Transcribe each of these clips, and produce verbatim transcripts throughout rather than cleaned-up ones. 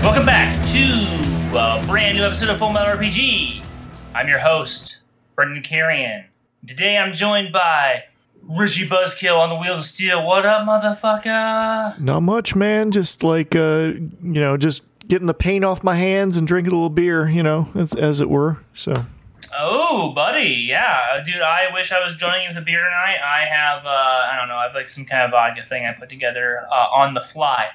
Welcome back to a brand new episode of Full Metal R P G. I'm your host, Brendan Carrion. Today I'm joined by Richie Buzzkill on the Wheels of Steel. What up, motherfucker? Not much, man. Just like, uh, you know, just getting the paint off my hands and drinking a little beer, you know, as, as it were. So. Oh, buddy. Yeah. Dude, I wish I was joining you with a beer tonight. I have, uh, I don't know, I have like some kind of vodka thing I put together uh, on the fly.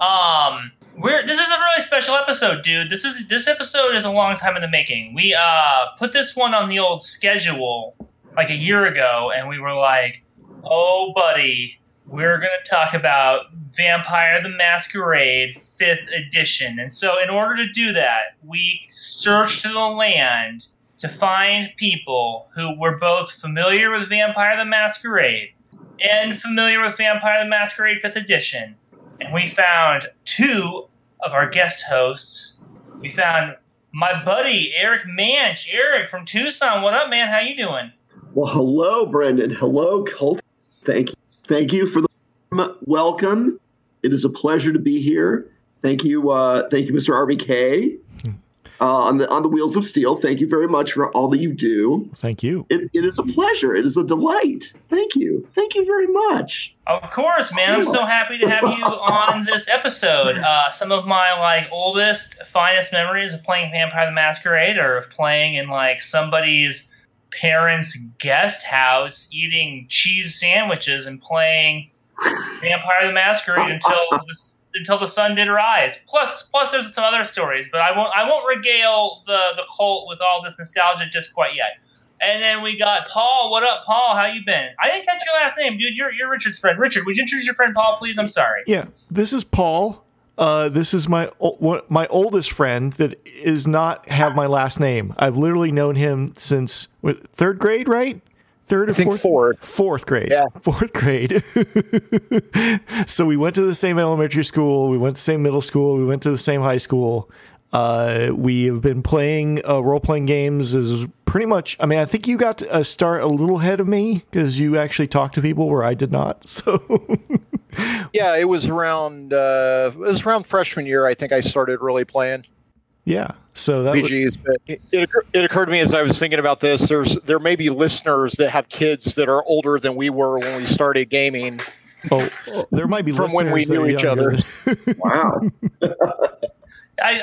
Um, we're, this is a really special episode, dude. This is, this episode is a long time in the making. We, uh, put this one on the old schedule like a year ago, and we were like, oh, buddy, we're going to talk about Vampire the Masquerade fifth edition. And so in order to do that, we searched the land to find people who were both familiar with Vampire the Masquerade and familiar with Vampire the Masquerade fifth edition. And we found two of our guest hosts. We found my buddy, Eric Manch. Eric from Tucson. What up, man? How you doing? Well, hello, Brendan. Hello, Cult. Thank you. Thank you for the welcome. It is a pleasure to be here. Thank you, uh, thank you, Mister R B K, uh, on the on the Wheels of Steel. Thank you very much for all that you do. Thank you. It, it is a pleasure. It is a delight. Thank you. Thank you very much. Of course, man. I'm so happy to have you on this episode. Uh, some of my like oldest, finest memories of playing Vampire the Masquerade or of playing in like somebody's parents' guest house eating cheese sandwiches and playing Vampire the Masquerade until the, until the sun did rise. Plus, plus there's some other stories, but I won't I won't regale the, the cult with all this nostalgia just quite yet. And then we got Paul. What up, Paul? How you been? I didn't catch your last name, dude. You're you're Richard's friend. Richard, would you introduce your friend Paul, please? I'm sorry. Yeah, this is Paul. Uh, this is my my oldest friend that is not have my last name. I've literally known him since what, third grade, right? Third or I think fourth? Fourth. Fourth grade. Yeah. Fourth grade. So we went to the same elementary school. We went to the same middle school. We went to the same high school. Uh, we have been playing uh, role-playing games as pretty much, I mean, I think you got to uh, start a little ahead of me because you actually talked to people where I did not. So... Yeah, it was around uh, it was around freshman year. I think I started really playing. Yeah, so that B Gs, was... it, it, occur- it occurred to me as I was thinking about this. There's there may be listeners that have kids that are older than we were when we started gaming. Oh, well, there might be from listeners when we knew each other. Wow. I,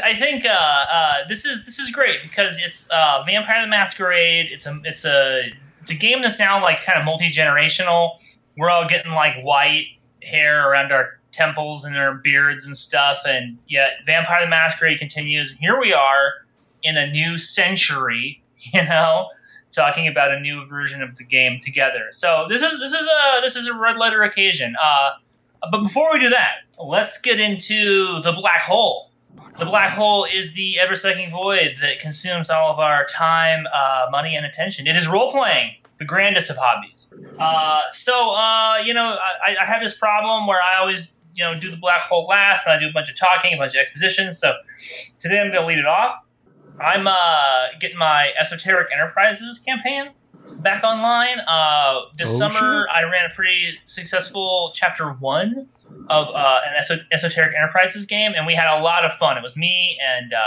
I think uh, uh, this is this is great because it's uh, Vampire the Masquerade. It's a it's a it's a game that's now like kind of multi-generational. We're all getting like white hair around our temples and our beards and stuff, and yet Vampire the Masquerade continues. Here we are in a new century, you know, talking about a new version of the game together. So this is this is a this is a red letter occasion. Uh, but before we do that, let's get into the black hole. The black hole is the ever-sucking void that consumes all of our time, uh, money, and attention. It is role-playing. The grandest of hobbies. Uh, so, uh, you know, I, I have this problem where I always, you know, do the black hole last, and I do a bunch of talking, a bunch of exposition. So today I'm going to lead it off. I'm uh, getting my Esoteric Enterprises campaign back online. Uh, this oh, summer sure. I ran a pretty successful chapter one of uh, an es- Esoteric Enterprises game, and we had a lot of fun. It was me and... Uh,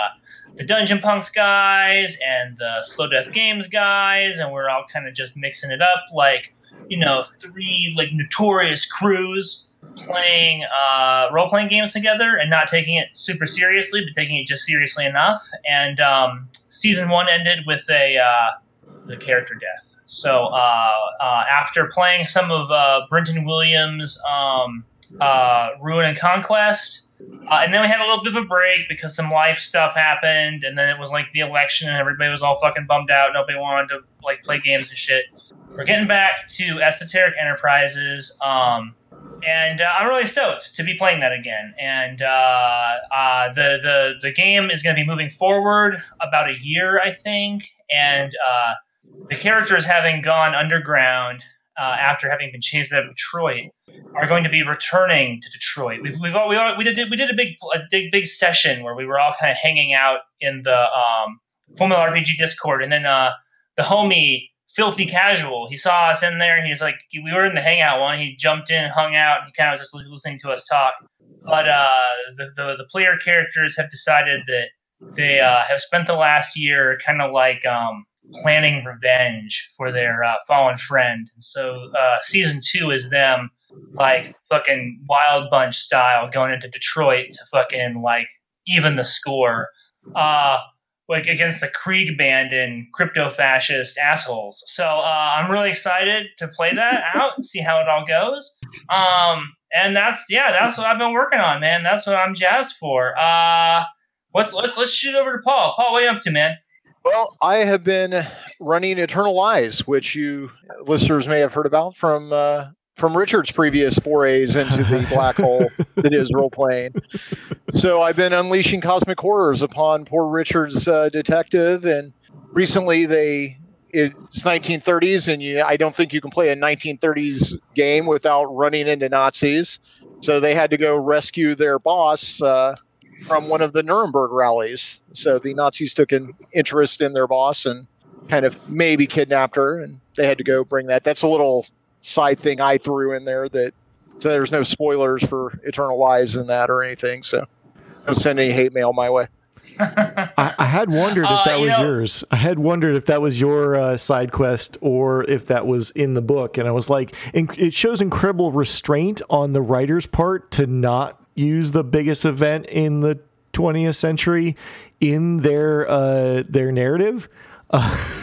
the Dungeon Punks guys and the Slow Death Games guys, and we're all kind of just mixing it up like, you know, three like notorious crews playing uh, role-playing games together and not taking it super seriously, but taking it just seriously enough. And um, season one ended with a uh, the character death. So uh, uh, after playing some of uh, Brenton Williams' um, uh, Ruin and Conquest, Uh, and then we had a little bit of a break because some life stuff happened, and then it was like the election and everybody was all fucking bummed out. Nobody wanted to like play games and shit. We're getting back to Esoteric Enterprises, um, and uh, I'm really stoked to be playing that again. And uh, uh, the, the, the game is going to be moving forward about a year, I think, and uh, the characters having gone underground uh, after having been chased out of Detroit, are going to be returning to Detroit. We've we've all, we all, we did we did a big a big big session where we were all kind of hanging out in the um, Full Metal R P G Discord, and then uh, the homie Filthy Casual, he saw us in there, and he was like, we were in the hangout one. He jumped in, hung out, and he kind of was just listening to us talk. But uh, the, the the player characters have decided that they uh, have spent the last year kind of like um, planning revenge for their uh, fallen friend. And so uh, season two is them like fucking Wild Bunch style going into Detroit to fucking like even the score. Uh, like against the Krieg band and crypto-fascist assholes. So uh, I'm really excited to play that out, see how it all goes. Um, and that's, yeah, that's what I've been working on, man. That's what I'm jazzed for. Uh, let's, let's, let's shoot over to Paul. Paul, what are you up to, man? Well, I have been running Eternal Lies, which you listeners may have heard about from uh, from Richard's previous forays into the black hole that is role-playing. So I've been unleashing cosmic horrors upon poor Richard's uh, detective, and recently they it's nineteen thirties, and you, I don't think you can play a nineteen thirties game without running into Nazis. So they had to go rescue their boss uh, from one of the Nuremberg rallies. So the Nazis took an interest in their boss and kind of maybe kidnapped her, and they had to go bring that. That's a little side thing I threw in there, that so there's no spoilers for Eternal Lies in that or anything. So don't send any hate mail my way. I, I had wondered if that uh, you was know, yours. I had wondered if that was your uh, side quest or if that was in the book. And I was like, inc- it shows incredible restraint on the writer's part to not use the biggest event in the twentieth century in their uh, their narrative. Uh-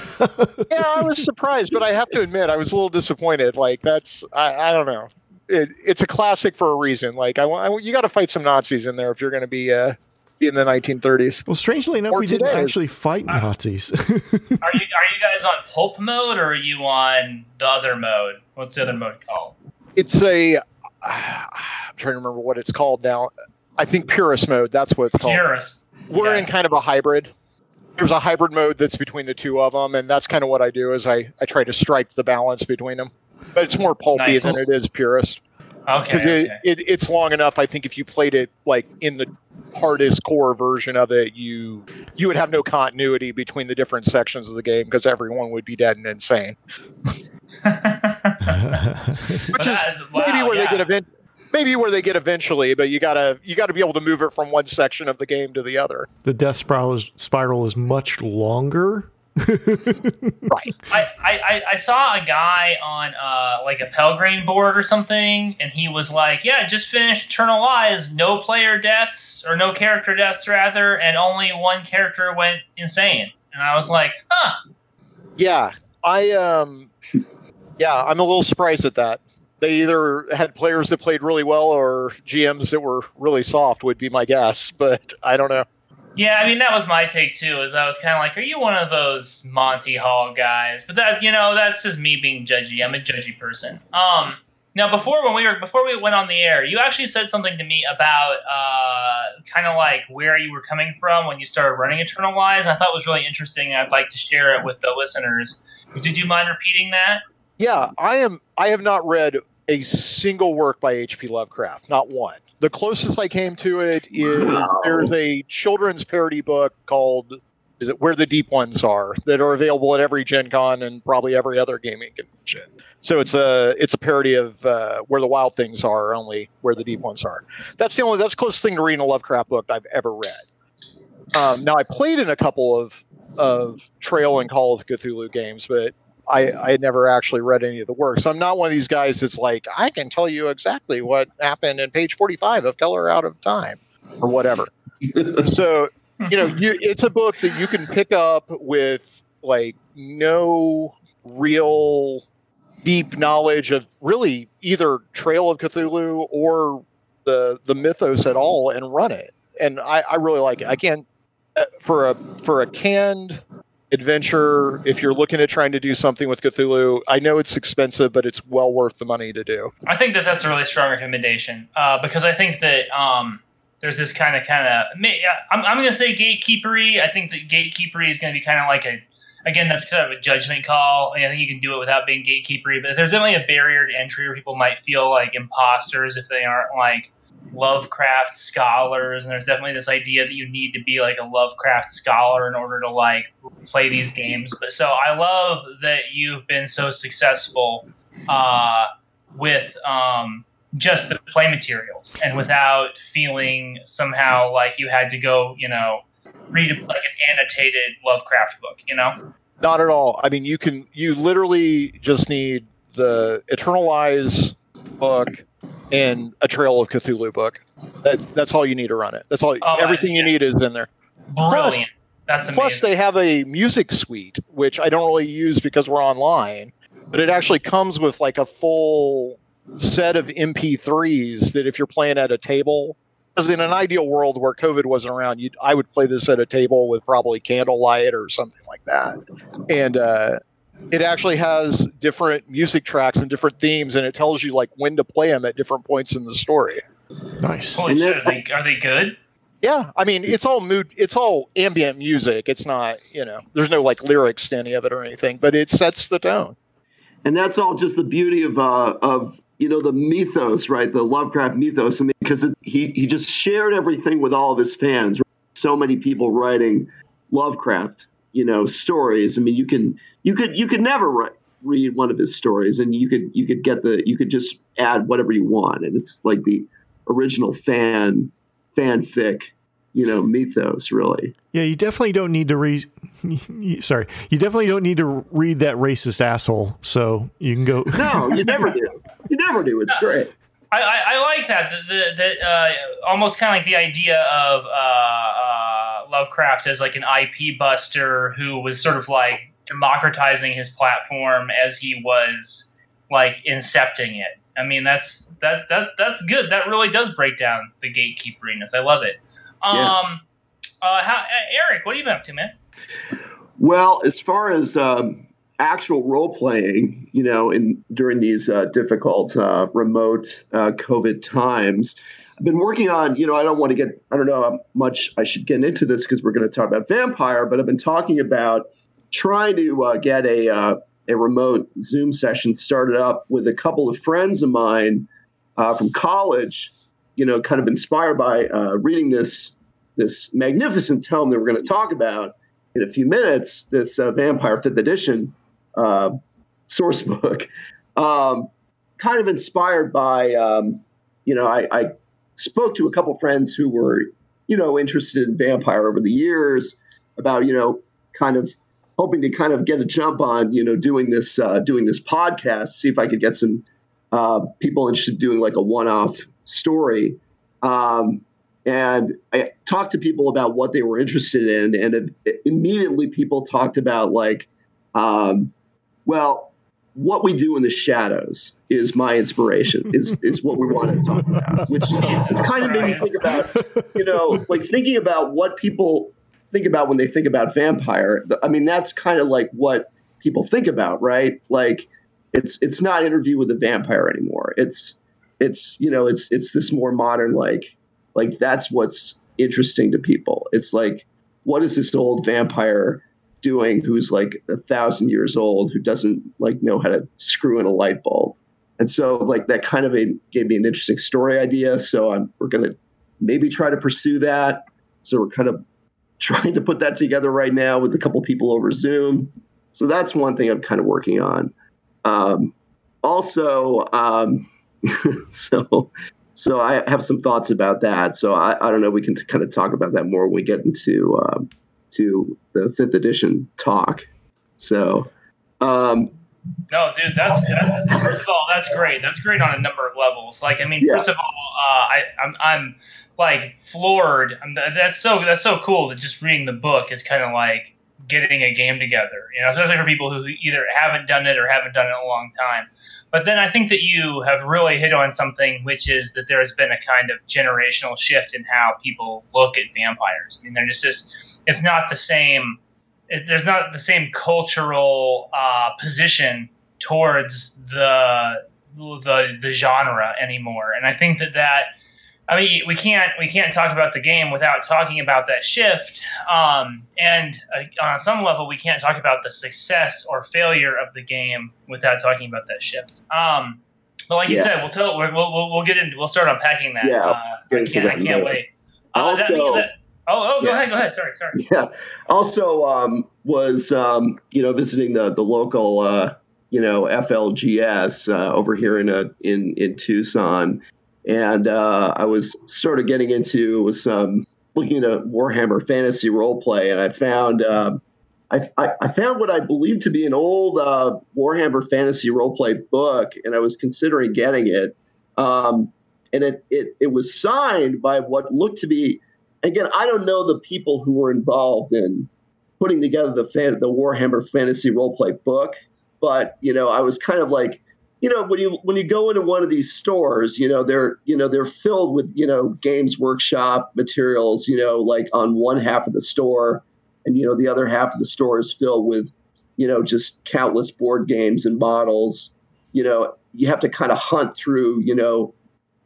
yeah, I was surprised, but I have to admit, I was a little disappointed. Like that's, I, I don't know. It, it's a classic for a reason. Like I, I you got to fight some Nazis in there if you're going to be uh, in the nineteen thirties. Well, strangely enough, or we today. didn't actually fight uh, Nazis. are you are you guys on pulp mode or are you on the other mode? What's the other mode called? It's a uh, I'm trying to remember what it's called now. I think purist mode. That's what it's called. Purist. We're yes. in kind of a hybrid. There's a hybrid mode that's between the two of them, and that's kind of what I do. Is I I try to strike the balance between them. But it's more pulpy nice. than it is purist. Okay. Because it, okay. it, it's long enough. I think if you played it like in the hardest core version of it, you you would have no continuity between the different sections of the game because everyone would be dead and insane. Which is wow, maybe where yeah. they get event, maybe where they get eventually. But you gotta you gotta be able to move it from one section of the game to the other. The death spiral is, spiral is much longer. Right. I, I, I saw a guy on uh, like a Pelgrane board or something, and he was like, yeah, just finished Eternal Lies, no player deaths, or no character deaths rather, and only one character went insane. And I was like, huh. Yeah. I um yeah, I'm a little surprised at that. They either had players that played really well or G Ms that were really soft would be my guess, but I don't know. Yeah, I mean, that was my take, too, is I was kind of like, are you one of those Monty Hall guys? But that, you know, that's just me being judgy. I'm a judgy person. Um, now, before when we were before we went on the air, you actually said something to me about uh, kind of like where you were coming from when you started running Eternal Lies. I thought it was really interesting. I'd like to share it with the listeners. Did you mind repeating that? Yeah, I am. I have not read a single work by H P. Lovecraft, not one. The closest I came to it is wow. there's a children's parody book called is it Where the Deep Ones Are that are available at every Gen Con and probably every other gaming convention. So it's a it's a parody of uh, Where the Wild Things Are, only Where the Deep Ones Are. That's the only that's the closest thing to reading a Lovecraft book I've ever read. Um, now I played in a couple of of Trail and Call of Cthulhu games, but I, I had never actually read any of the works. I'm not one of these guys that's like, I can tell you exactly what happened in page forty-five of Color Out of Time or whatever. So, you know, you, it's a book that you can pick up with like no real deep knowledge of really either Trail of Cthulhu or the the mythos at all and run it. And I, I really like it. I can't for a for a canned adventure, if you're looking at trying to do something with Cthulhu, I know it's expensive, but it's well worth the money to do. I think that that's a really strong recommendation uh, because I think that um, there's this kind of kind of I'm, I'm going to say gatekeepery. I think that gatekeepery is going to be kind of like a again, that's kind of a judgment call. I mean, I think you can do it without being gatekeepery, but there's definitely a barrier to entry where people might feel like imposters if they aren't like Lovecraft scholars. And there's definitely this idea that you need to be like a Lovecraft scholar in order to like play these games. But so I love that you've been so successful uh, with um, just the play materials and without feeling somehow like you had to go, you know, read like an annotated Lovecraft book, you know? Not at all. I mean, you can, you literally just need the Eternal Lies book and a Trail of Cthulhu book. That, that's all you need to run it. That's all, oh, everything yeah. you need is in there. Brilliant. Plus, that's amazing. Plus they have a music suite, which I don't really use because we're online, but it actually comes with like a full set of M P threes that if you're playing at a table, because in an ideal world where COVID wasn't around, you'd, I would play this at a table with probably candlelight or something like that. And uh, it actually has different music tracks and different themes, and it tells you like when to play them at different points in the story. Nice. Holy shit, are they, are they good? Yeah, I mean, it's all mood. It's all ambient music. It's not, you know, there's no like lyrics to any of it or anything, but it sets the tone. And that's all just the beauty of uh, of. you know, the mythos, right? The Lovecraft mythos. I mean, because he, he just shared everything with all of his fans. Right? So many people writing Lovecraft, you know, stories. I mean, you can, you could, you could never write, read one of his stories, and you could, you could get the, you could just add whatever you want. And it's like the original fan, fanfic, you know, mythos, really. Yeah. You definitely don't need to read, sorry, you definitely don't need to read that racist asshole. So you can go. No, you never do. You never do. It's great. I, I, I like that. The, the, the uh, almost kind of like the idea of uh, uh, Lovecraft as like an I P buster who was sort of like democratizing his platform as he was like incepting it. I mean, that's that that that's good. That really does break down the gatekeeperiness. I love it. Um, yeah. uh, how, Eric, what have you been up to, man? Well, as far as um, actual role playing, you know, in during these uh, difficult uh, remote uh, COVID times, I've been working on, you know, I don't want to get, I don't know how much I should get into this because we're going to talk about Vampire, but I've been talking about trying to uh, get a uh, a remote Zoom session started up with a couple of friends of mine uh, from college, you know, kind of inspired by uh, reading this this magnificent tome that we're going to talk about in a few minutes, this uh, Vampire fifth Edition. Uh, source book, um, kind of inspired by, um, you know, I, I spoke to a couple friends who were, you know, interested in Vampire over the years about, you know, kind of hoping to kind of get a jump on, you know, doing this, uh, doing this podcast, see if I could get some uh, people interested in doing like a one-off story. Um, and I talked to people about what they were interested in, and it, immediately people talked about like, um, well, What We Do in the Shadows is my inspiration, is is what we want to talk about, which it's kind of made me think about, you know, like thinking about what people think about when they think about Vampire. I mean, that's kind of like what people think about, right? Like it's it's not Interview with a Vampire anymore. It's it's you know, it's it's this more modern like like that's what's interesting to people. It's like, what is this old vampire doing who's like a thousand years old, who doesn't like know how to screw in a light bulb? And so like that kind of a, gave me an interesting story idea. So I'm, we're going to maybe try to pursue that. So we're kind of trying to put that together right now with a couple people over Zoom. So that's one thing I'm kind of working on. Um, also, um, so, so I have some thoughts about that. So I, I don't know, we can t- kind of talk about that more when we get into, um, to the fifth edition talk. So, um, no, dude, that's, that's, first of all, that's great. That's great on a number of levels. Like, I mean, yeah. First of all, uh, I, I'm, I'm like floored. I'm, that's so, that's so cool that just reading the book is kind of like getting a game together, you know, especially for people who either haven't done it or haven't done it in a long time. But then I think that you have really hit on something, which is that there has been a kind of generational shift in how people look at vampires. I mean, they're just this, it's not the same, it, there's not the same cultural uh, position towards the, the the genre anymore. And I think that that, I mean, we can't we can't talk about the game without talking about that shift. Um, and uh, on some level, we can't talk about the success or failure of the game without talking about that shift. Um, but like yeah. you said, we'll tell we'll, we'll we'll get into we'll start unpacking that. Yeah, uh, I can't I can't wait. Uh, also, that, oh, oh, go yeah. ahead, go ahead. Sorry, sorry. Yeah. Also, um, was um, you know, visiting the the local uh, you know F L G S uh, over here in a in in Tucson. And uh, I was sort of getting into some looking at Warhammer Fantasy Role-Play, and I found uh, I, I, I found what I believe to be an old uh, Warhammer Fantasy Role-Play book, and I was considering getting it. Um, and it, it it was signed by what looked to be, again, I don't know the people who were involved in putting together the fan, the Warhammer Fantasy Role-Play book, but you know, I was kind of like. You know, when you when you go into one of these stores, you know, they're you know, they're filled with, you know, Games Workshop materials, you know, like on one half of the store, and you know, the other half of the store is filled with, you know, just countless board games and models. You know, you have to kind of hunt through, you know,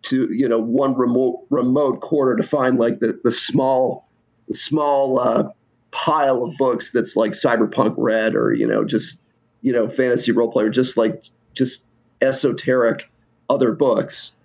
to you know, one remote remote corner to find like the, the small the small uh, pile of books that's like Cyberpunk Red or, you know, just you know, Fantasy Roleplay or just like just esoteric other books.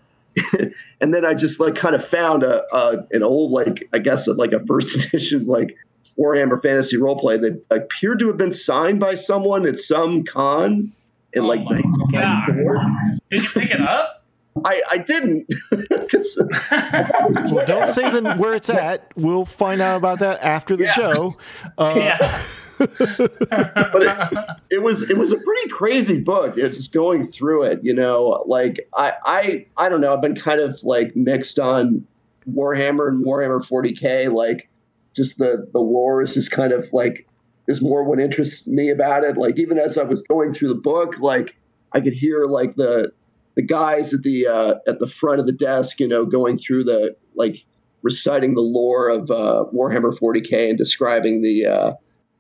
And then I just like kind of found a, a an old, like, I guess like a first edition, like Warhammer Fantasy Roleplay that appeared to have been signed by someone at some con in oh like nineteen ninety-four. Did you pick it up? I, I didn't. Well, don't say the, where it's at. We'll find out about that after the yeah. show. Uh, yeah. But it, it was it was a pretty crazy book. You know, just going through it, you know, like I, I I don't know. I've been kind of like mixed on Warhammer and Warhammer forty K. Like, just the the lore is just kind of like is more what interests me about it. Like, even as I was going through the book, like I could hear like the the guys at the uh, at the front of the desk, you know, going through the like reciting the lore of uh, Warhammer forty K and describing the. Uh,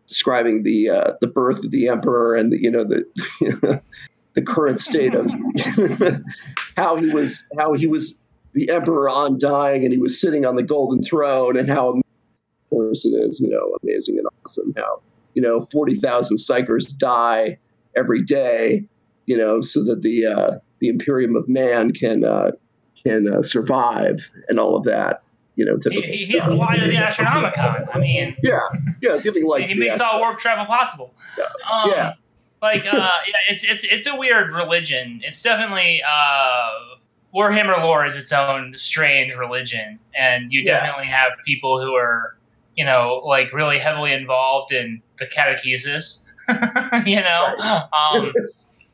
describing the uh, the birth of the emperor and the, you know the the current state of how he was how he was the emperor on dying, and he was sitting on the golden throne, and how amazing of course it is, you know, amazing and awesome how, you know, forty thousand psychers die every day, you know, so that the uh, the Imperium of Man can uh, can uh, survive and all of that. You know, he, he's stuff. The lion of the Astronomicon. I mean, yeah, yeah, giving light. He makes all warp travel possible. Yeah, um, yeah. like uh, yeah, it's it's it's a weird religion. It's definitely uh, Warhammer lore is its own strange religion, and you yeah. definitely have people who are, you know, like really heavily involved in the catechesis. You know, right. um,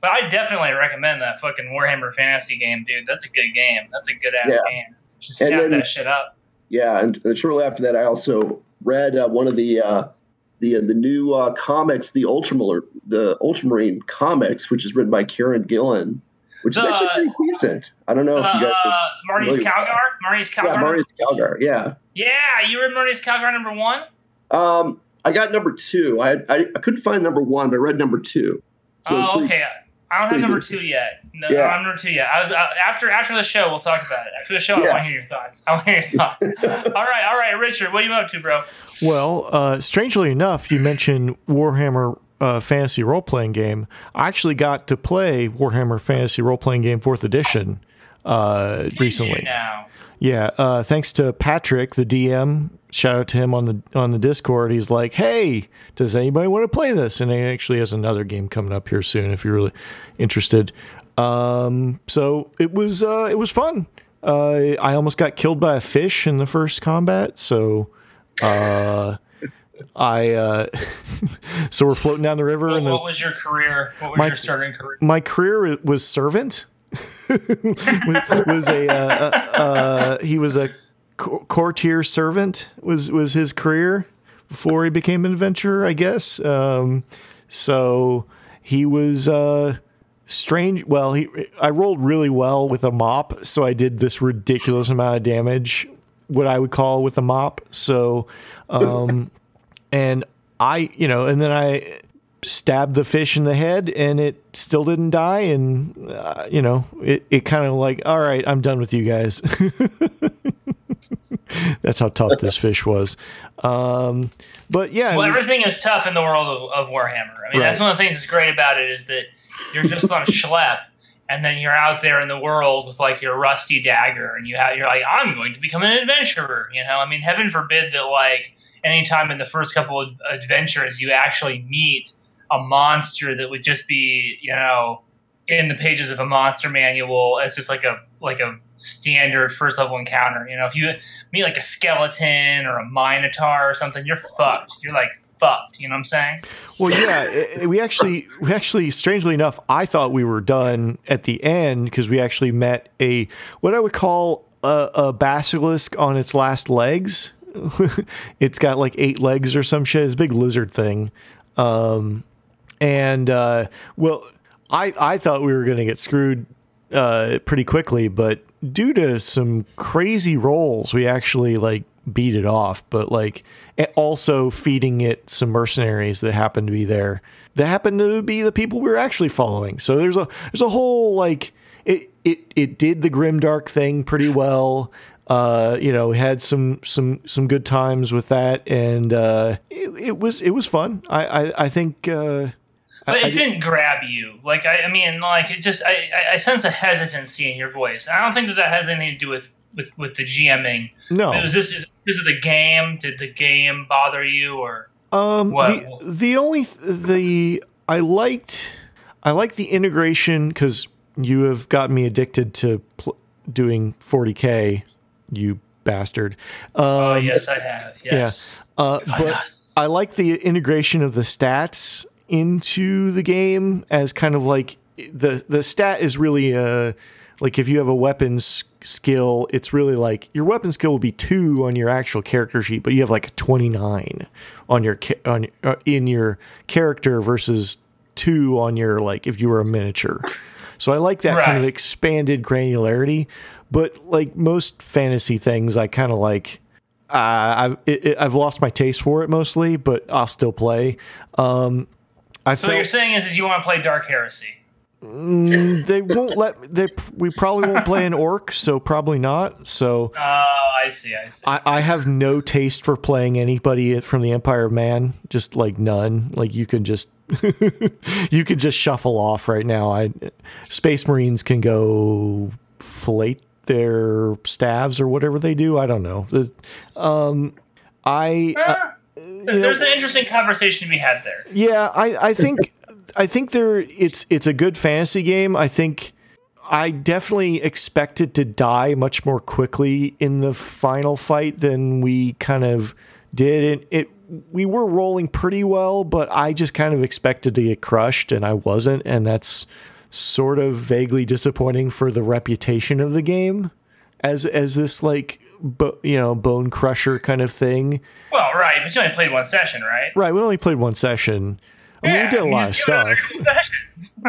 but I definitely recommend that fucking Warhammer Fantasy game, dude. That's a good game. That's a good ass yeah. game. Just snap then, that shit up. Yeah, and, and shortly after that, I also read uh, one of the uh, the uh, the new uh, comics, the Ultramar- the Ultramarine comics, which is written by Kieran Gillen, which the, is actually pretty decent. I don't know the, if you guys. Uh, Marneus Calgar, Marneus Calgar. Yeah, Marneus Calgar. Yeah. Yeah, you read Marneus Calgar number one. Um, I got number two. I I, I couldn't find number one, but I read number two. So oh, pretty, okay. I don't have number two yet. No, yeah. I don't have number two yet. I was uh, after after the show. We'll talk about it after the show. Yeah. I want to hear your thoughts. I want to hear your thoughts. all right, all right, Richard, what are you up to, bro? Well, uh, strangely enough, you mentioned Warhammer uh, Fantasy Role Playing Game. I actually got to play Warhammer Fantasy Role Playing Game Fourth Edition uh, Did recently. You now? Yeah, uh, thanks to Patrick, the D M. Shout out to him on the on the Discord. He's like, "Hey, does anybody want to play this?" And he actually has another game coming up here soon if you're really interested. Um, so it was uh, it was fun. Uh, I almost got killed by a fish in the first combat. So uh, I uh, so we're floating down the river. Well, and the, what was your career? What was my, your starting career? My career was servant. was a uh, uh, he was a courtier servant was was his career before he became an adventurer, I guess. Um, so he was uh, strange. Well, he I rolled really well with a mop, so I did this ridiculous amount of damage, what I would call with a mop. So, um, and I, you know, and then I stabbed the fish in the head, and it still didn't die. And uh, you know, it it kind of like, all right, I'm done with you guys. That's how tough this fish was. Um, but yeah. Well, was, everything is tough in the world of, of Warhammer. I mean, right. That's one of the things that's great about it is that you're just on a schlep, and then you're out there in the world with like your rusty dagger, and you have, you're like, I'm going to become an adventurer. You know, I mean, heaven forbid that like anytime in the first couple of adventures you actually meet a monster that would just be, you know, in the pages of a monster manual as just like a like a standard first level encounter. You know, if you meet like a skeleton or a minotaur or something, you're fucked. You're like fucked. You know what I'm saying? Well, yeah. It, we actually, we actually, strangely enough, I thought we were done at the end because we actually met a what I would call a, a basilisk on its last legs. It's got like eight legs or some shit. It's a big lizard thing, um, and uh, well. I, I thought we were going to get screwed uh, pretty quickly, but due to some crazy rolls, we actually like beat it off. But like also feeding it some mercenaries that happened to be there, that happened to be the people we were actually following. So there's a there's a whole like it it it did the Grimdark thing pretty well. Uh, you know, had some some some good times with that, and uh, it, it was it was fun. I I, I think. Uh, But it didn't grab you. Like, I, I mean, like, it just, I, I sense a hesitancy in your voice. I don't think that that has anything to do with, with, with the GMing. No. It was just because of the game. Did the game bother you or um, what? The, the only, th- the, I liked, I liked the integration because you have gotten me addicted to pl- doing forty K, you bastard. Um, oh, yes, I have. Yes. Yeah. Uh, oh, but yes. I like the integration of the stats into the game as kind of like the the stat is really a like if you have a weapon skill, it's really like your weapon skill will be two on your actual character sheet, but you have like a twenty-nine on your on uh, in your character versus two on your like if you were a miniature. So I like that right. kind of expanded granularity, but like most fantasy things, I kind of like. Uh, I it, I've lost my taste for it mostly, but I'll still play. Um, I so felt, what you're saying is, is you want to play Dark Heresy? Mm, they won't let. They we probably won't play an orc, so probably not. So. Oh, uh, I see. I see. I, I have no taste for playing anybody from the Empire of Man. Just like none. Like you can just you can just shuffle off right now. I Space Marines can go fillet their staves or whatever they do. I don't know. Um, I. Uh, You There's know, an interesting conversation to be had there. Yeah, I, I think I think there it's it's a good fantasy game. I think I definitely expected to die much more quickly in the final fight than we kind of did. It, it we were rolling pretty well, but I just kind of expected to get crushed, and I wasn't, and that's sort of vaguely disappointing for the reputation of the game as as this like. But you know, bone crusher kind of thing. Well, right, but you only played one session, right? Right, we only played one session. I mean, yeah, we did a lot of stuff.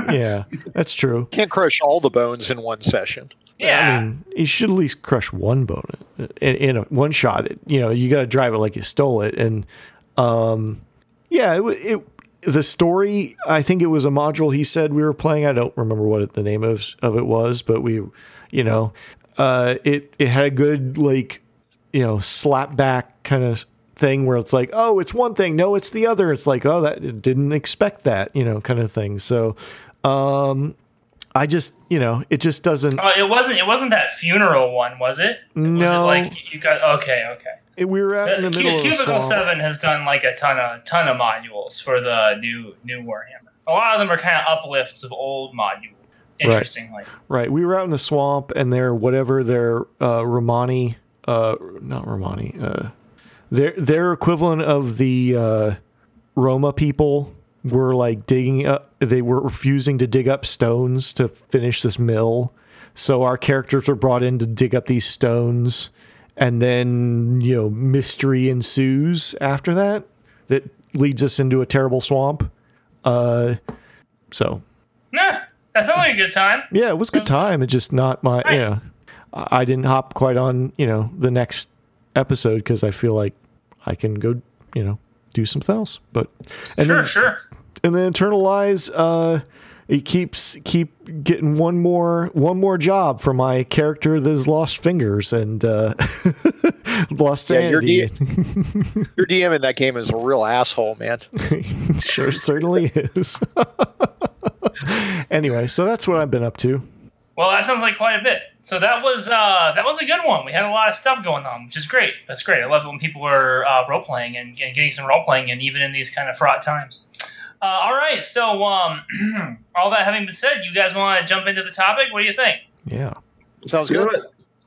Yeah, that's true. Can't crush all the bones in one session. Yeah, I mean, you should at least crush one bone in, in a, one shot. You know, you got to drive it like you stole it, and um, yeah, it, it. The story, I think it was a module he said we were playing. I don't remember what the name of of it was, but we, you know. Uh, it, it had a good, like, you know, slap back kind of thing where it's like, oh, it's one thing. No, it's the other. It's like, oh, that didn't expect that, you know, kind of thing. So, um, I just, you know, it just doesn't, uh, it wasn't, it wasn't that funeral one, was it? No. Was it like you got, okay. Okay. It, we were out the, in the middle Cub- of Cubicle seven has done like a ton of, ton of modules for the new, new Warhammer. A lot of them are kind of uplifts of old modules. Interestingly. Right. right. We were out in the swamp and their whatever their uh, Romani, uh, not Romani, uh, their their equivalent of the uh, Roma people were like digging up. They were refusing to dig up stones to finish this mill. So our characters were brought in to dig up these stones, and then you know mystery ensues after that. That leads us into a terrible swamp. Uh, so. Nah. That sounds like a good time. Yeah, it was a good time. It's just not my, nice. Yeah. I didn't hop quite on, you know, the next episode because I feel like I can go, you know, do something else. But and sure, then, sure. And then Eternal Lies, uh, it keeps keep getting one more one more job for my character that has lost fingers and uh, lost sanity. Yeah, your, D- your D M in that game is a real asshole, man. Sure, certainly is. Anyway, so that's what I've been up to. Well, that sounds like quite a bit. So that was uh, that was a good one. We had a lot of stuff going on, which is great. That's great. I love it when people are uh, role playing and, and getting some role playing, and even in these kind of fraught times. Uh, all right. So um, all that having been said, you guys want to jump into the topic? What do you think? Yeah, sounds good. good.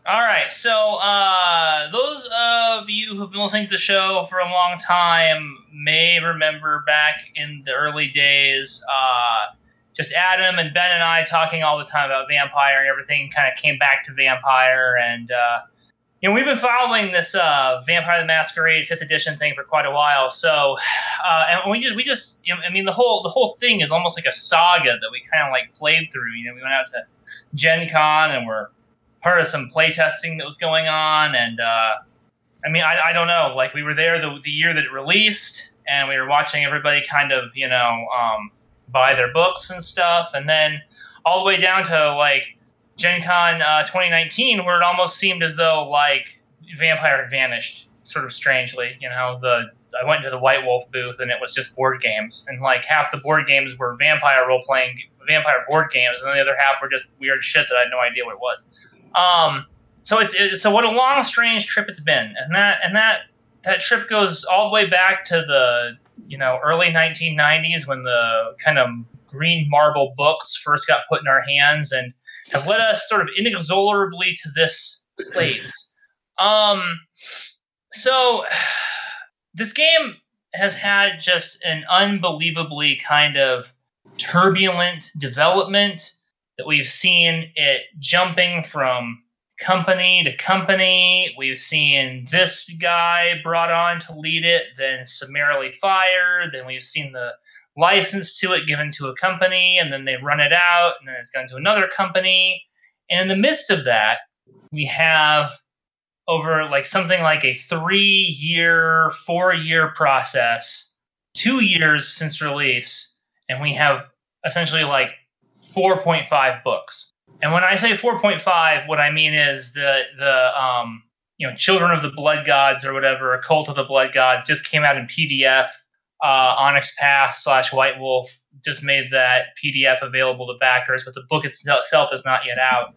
All right. So uh, those of you who've been listening to the show for a long time may remember back in the early days. Uh, Just Adam and Ben and I talking all the time about Vampire, and everything kind of came back to Vampire. And, uh, you know, we've been following this uh, Vampire the Masquerade fifth edition thing for quite a while. So, uh, and we just, we just, you know, I mean, the whole, the whole thing is almost like a saga that we kind of like played through. You know, we went out to Gen Con and we're part of some playtesting that was going on. And, uh, I mean, I, I don't know, like we were there the, the year that it released, and we were watching everybody kind of, you know, um, buy their books and stuff, and then all the way down to like Gen Con uh, twenty nineteen, where it almost seemed as though like Vampire had vanished, sort of strangely. You know, the I went to the White Wolf booth, and it was just board games, and like half the board games were Vampire role playing, Vampire board games, and then the other half were just weird shit that I had no idea what it was. Um, so it's, it's so what a long, strange trip it's been, and that and that that trip goes all the way back to the. You know, early nineteen nineties, when the kind of green marble books first got put in our hands and have led us sort of inexorably to this place. Um, so this game has had just an unbelievably kind of turbulent development that we've seen it jumping from company to company. We've seen this guy brought on to lead it, then summarily fired. Then we've seen the license to it given to a company, and then they run it out, and then it's gone to another company. And in the midst of that, we have over like something like a three-year, four-year process, two years since release, and we have essentially like four point five books. And when I say four point five, what I mean is the the um, you know, Children of the Blood Gods or whatever, Cult of the Blood Gods, just came out in P D F. Uh, Onyx Path slash White Wolf just made that P D F available to backers, but the book itself is not yet out.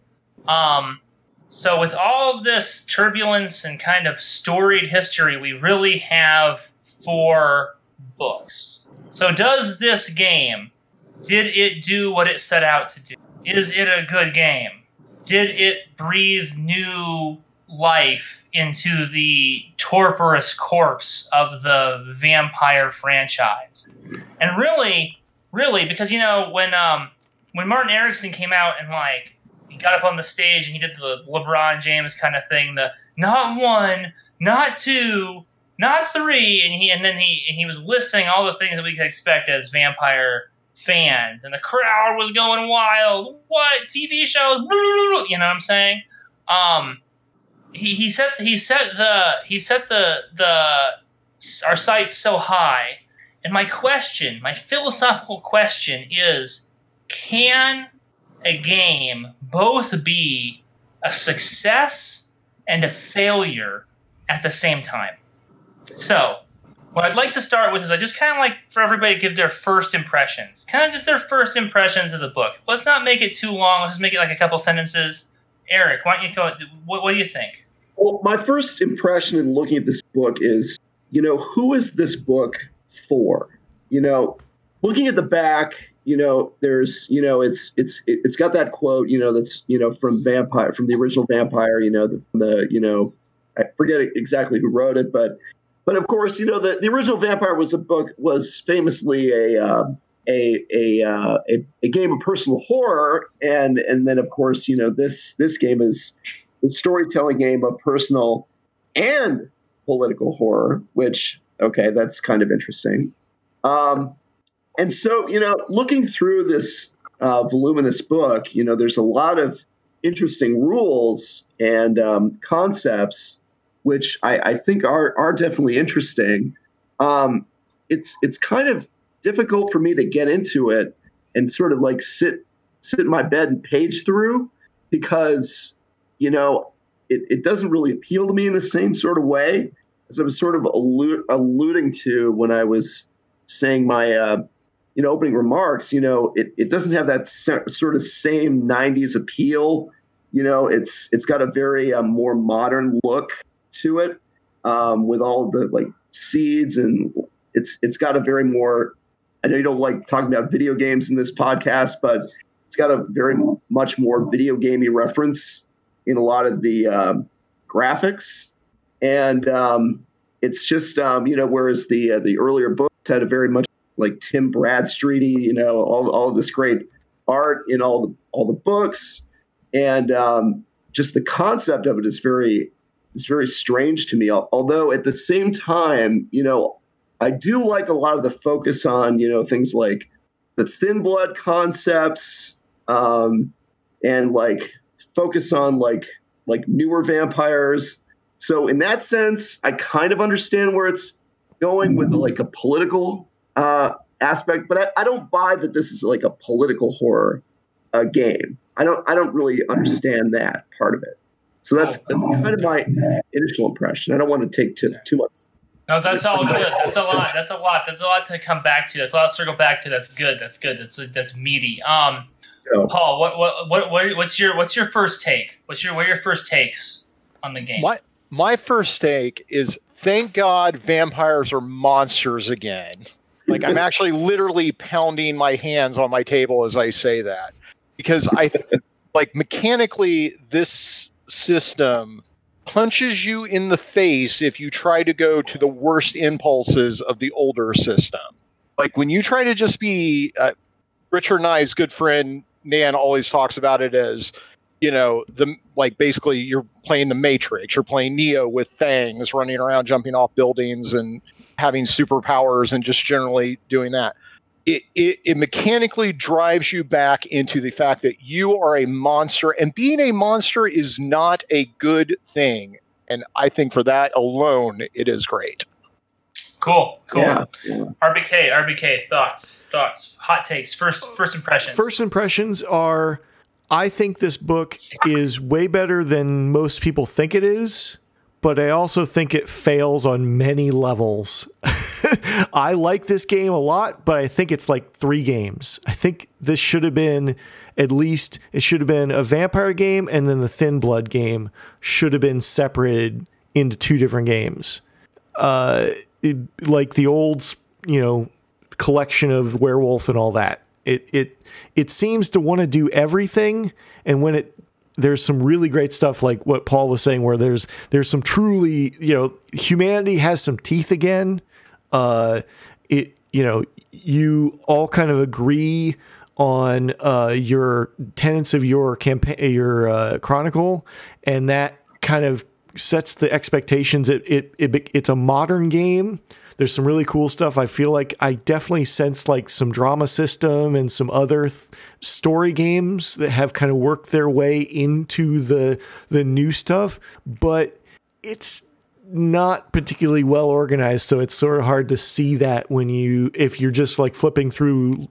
Um, so with all of this turbulence and kind of storied history, we really have four books. So does this game, did it do what it set out to do? Is it a good game? Did it breathe new life into the torporous corpse of the Vampire franchise? And really, really, because, you know, when um, when Martin Erickson came out and, like, he got up on the stage and he did the LeBron James kind of thing, the not one, not two, not three, and he and then he and he was listing all the things that we could expect as Vampire fans, and the crowd was going wild. What T V shows? You know what I'm saying? Um, he he set he set the he set the the our sights so high. And my question, my philosophical question is: can a game both be a success and a failure at the same time? So what I'd like to start with is I just kind of like for everybody to give their first impressions. Kind of just their first impressions of the book. Let's not make it too long. Let's just make it like a couple sentences. Eric, why don't you go? What, what do you think? Well, my first impression in looking at this book is, you know, who is this book for? You know, looking at the back, you know, there's, you know, it's it's it's got that quote, you know, that's, you know, from Vampire, from the original Vampire, you know, the, the you know, I forget exactly who wrote it, but. But of course, you know, the, the original Vampire was a book was famously a uh, a a, uh, a a game of personal horror, and and then of course, you know, this this game is a storytelling game of personal and political horror, which okay, that's kind of interesting. Um, and so, you know, looking through this uh, voluminous book, you know, there's a lot of interesting rules and um, concepts, which I, I think are are definitely interesting. Um, it's it's kind of difficult for me to get into it and sort of like sit sit in my bed and page through, because, you know, it, it doesn't really appeal to me in the same sort of way as I was sort of allu- alluding to when I was saying my, uh, you know, opening remarks. You know, it, it doesn't have that se- sort of same nineties appeal. You know, it's it's got a very uh, more modern look to it, um, with all the like seeds, and it's it's got a very more. I know you don't like talking about video games in this podcast, but it's got a very much more video gamey reference in a lot of the um, graphics, and um, it's just um, you know, whereas the uh, the earlier books had a very much like Tim Bradstreety, you know, all all this great art in all the all the books, and um, just the concept of it is very it's very strange to me. Although at the same time, you know, I do like a lot of the focus on, you know, things like the thin blood concepts, um, and like focus on like like newer vampires. So in that sense, I kind of understand where it's going with like a political uh, aspect, but I, I don't buy that this is like a political horror uh, game. I don't I don't really understand that part of it. So that's that's kind of my initial impression. I don't want to take too too much. No, that's all good. That's a lot. That's a lot. That's a lot to come back to. That's a lot to circle back to. That's good. That's good. That's that's meaty. Um, so, Paul, what, what what what what's your what's your first take? What's your what are your first takes on the game? My my first take is, thank God vampires are monsters again. Like, I'm actually literally pounding my hands on my table as I say that, because I like mechanically this system punches you in the face if you try to go to the worst impulses of the older system. Like, when you try to just be uh, Richard and I's good friend Nan always talks about it as, you know, the like basically you're playing the Matrix, you're playing Neo with fangs, running around, jumping off buildings and having superpowers and just generally doing that. It, it, it mechanically drives you back into the fact that you are a monster, and being a monster is not a good thing. And I think for that alone, it is great. Cool, cool. Yeah. R B K, R B K, thoughts, thoughts, hot takes, first, first impressions. First impressions are, I think this book is way better than most people think it is, but I also think it fails on many levels. I like this game a lot, but I think it's like three games. I think this should have been at least, it should have been a vampire game, and then the Thin Blood game should have been separated into two different games. Uh, it, like the old, you know, collection of werewolf and all that. It it it seems to want to do everything, and when it there's some really great stuff like what Paul was saying, where there's, there's some truly, you know, humanity has some teeth again. Uh, it, you know, you all kind of agree on, uh, your tenets of your campaign, your, uh, chronicle. And that kind of sets the expectations. It, it, it, it's a modern game. There's some really cool stuff. I feel like I definitely sense like some drama system and some other th- story games that have kind of worked their way into the the new stuff, but it's not particularly well organized. So it's sort of hard to see that when you if you're just like flipping through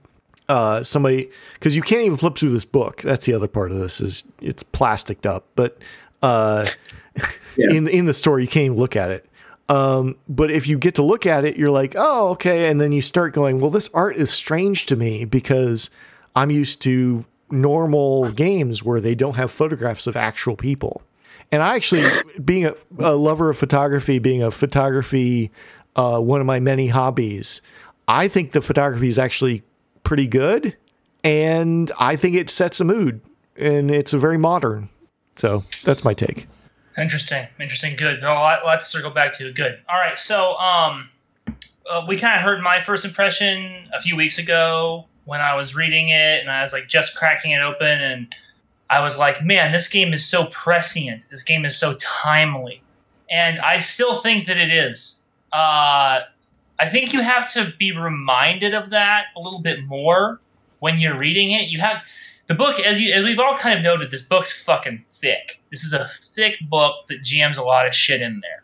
uh, somebody, because you can't even flip through this book. That's the other part of this, is it's plasticed up, but uh, yeah. in in the store you can't even look at it. Um, but if you get to look at it, you're like, oh, okay. And then you start going, well, this art is strange to me because I'm used to normal games where they don't have photographs of actual people. And I actually, being a, a lover of photography, being a photography, uh, one of my many hobbies, I think the photography is actually pretty good, and I think it sets a mood, and it's a very modern. So that's my take. Interesting, interesting, good. A lot, a lot to circle back to. Good. All right, so um, uh, we kind of heard my first impression a few weeks ago when I was reading it, and I was like just cracking it open, and I was like, man, this game is so prescient. This game is so timely, and I still think that it is. Uh, I think you have to be reminded of that a little bit more when you're reading it. You have the book, as you as we've all kind of noted, this book's fucking thick. This is a thick book that jams a lot of shit in there.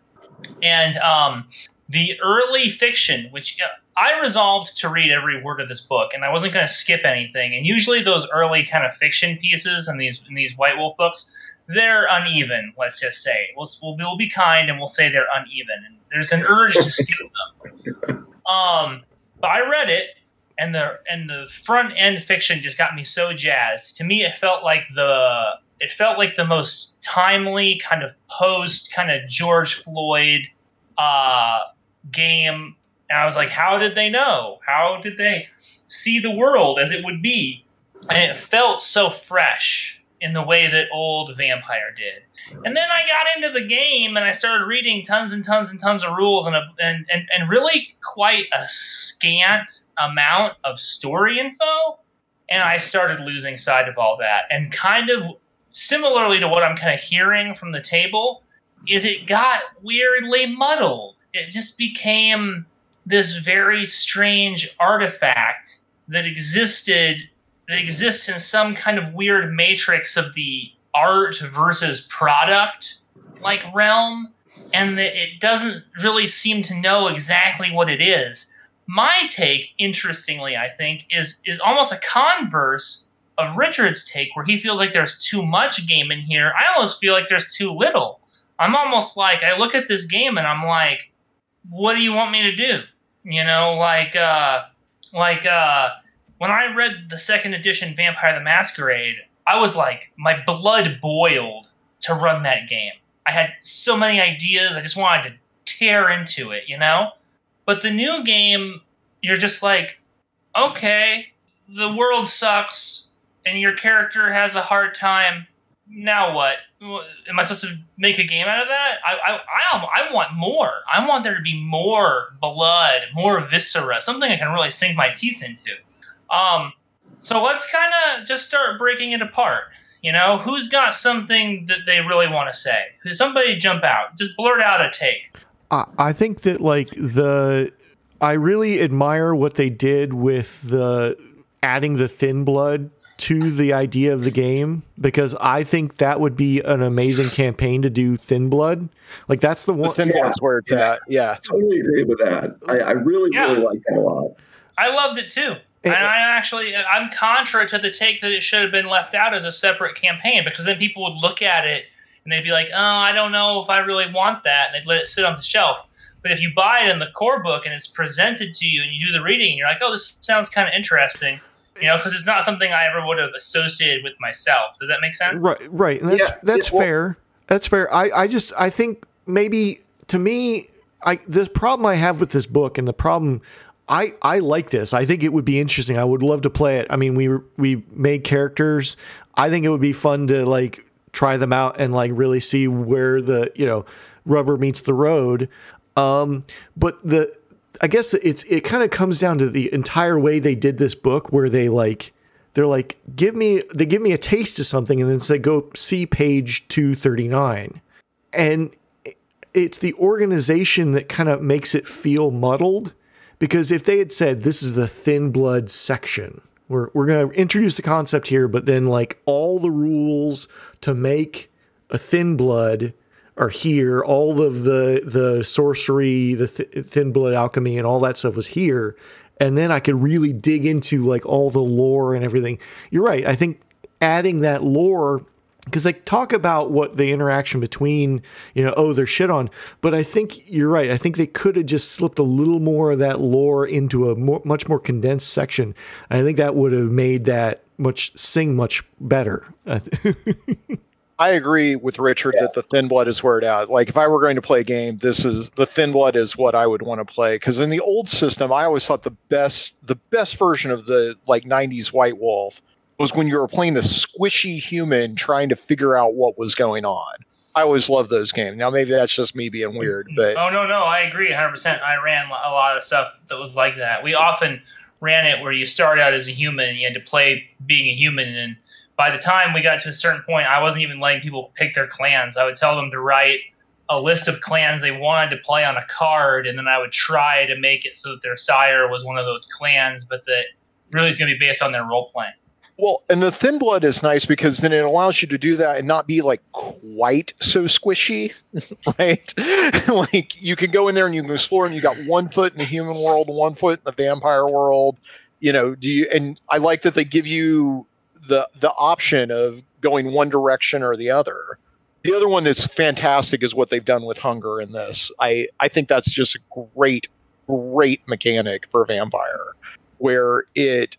And um, the early fiction, which uh, I resolved to read every word of this book, and I wasn't going to skip anything. And usually those early kind of fiction pieces in these in these White Wolf books, they're uneven, let's just say. We'll, we'll, we'll be kind, and we'll say they're uneven. And there's an urge to skip them. Um, but I read it, and the and the front-end fiction just got me so jazzed. To me, it felt like the... It felt like the most timely kind of post kind of George Floyd uh, game. And I was like, how did they know? How did they see the world as it would be? And it felt so fresh in the way that old Vampire did. And then I got into the game and I started reading tons and tons and tons of rules and a, and, and, and really quite a scant amount of story info. And I started losing sight of all that, and kind of, similarly to what I'm kind of hearing from the table, is it got weirdly muddled. It just became this very strange artifact that existed, that exists in some kind of weird matrix of the art versus product like realm, and that it doesn't really seem to know exactly what it is. My take, interestingly, I think, is is almost a converse of Richard's take, where he feels like there's too much game in here. I almost feel like there's too little. I'm almost like, I look at this game and I'm like, what do you want me to do? You know, like, uh, like, uh, when I read the second edition Vampire the Masquerade, I was like, my blood boiled to run that game. I had so many ideas. I just wanted to tear into it, you know? But the new game, you're just like, okay, the world sucks. And your character has a hard time. Now what? Am I supposed to make a game out of that? I I I want more. I want there to be more blood, more viscera, something I can really sink my teeth into. Um, so let's kind of just start breaking it apart. You know, who's got something that they really want to say? Somebody jump out. Just blurt out a take. I I think that like the I really admire what they did with the adding the thin blood to the idea of the game, because I think that would be an amazing campaign to do thin blood. Like that's the one. The thin yeah, blood's where it's yeah. at. Yeah. I totally agree with that. I, I really, yeah. really like that a lot. I loved it too. And, and I actually, I'm contrary to the take that it should have been left out as a separate campaign, because then people would look at it and they'd be like, oh, I don't know if I really want that. And they'd let it sit on the shelf. But if you buy it in the core book and it's presented to you and you do the reading, and you're like, oh, this sounds kind of interesting. You know, because it's not something I ever would have associated with myself. Does that make sense? Right, right. And that's yeah. that's yeah. fair. That's fair. I, I just, I think maybe, to me, I this problem I have with this book, and the problem, I, I like this. I think it would be interesting. I would love to play it. I mean, we we made characters. I think it would be fun to, like, try them out and, like, really see where the, you know, rubber meets the road. Um, but the... I guess it's it kind of comes down to the entire way they did this book, where they like they're like give me they give me a taste of something and then say go see page two thirty-nine, and it's the organization that kind of makes it feel muddled, because if they had said this is the thin blood section, we're we're going to introduce the concept here, but then like all the rules to make a thin blood are here, all of the the sorcery, the th- thin blood alchemy, and all that stuff was here, and then I could really dig into like all the lore and everything. You're right. I think adding that lore, because like talk about what the interaction between, you know, oh, there's shit on, but I think you're right. I think they could have just slipped a little more of that lore into a more, much more condensed section. I think that would have made that much sing much better. I agree with Richard yeah. that the thin blood is where it at. Like if I were going to play a game, this is the thin blood is what I would want to play. Because in the old system, I always thought the best the best version of the like nineties White Wolf was when you were playing the squishy human trying to figure out what was going on. I always loved those games. Now maybe that's just me being weird, but oh no no, I agree one hundred percent. I ran a lot of stuff that was like that. We often ran it where you start out as a human and you had to play being a human, and by the time we got to a certain point, I wasn't even letting people pick their clans. I would tell them to write a list of clans they wanted to play on a card, and then I would try to make it so that their sire was one of those clans, but that really is going to be based on their role playing. Well, and the thin blood is nice because then it allows you to do that and not be like quite so squishy, right? Like you can go in there and you can explore, and you got one foot in the human world, one foot in the vampire world. You know, do you? And I like that they give you the the option of going one direction or the other. The other one that's fantastic is what they've done with hunger in this. I I think that's just a great, great mechanic for vampire, where it.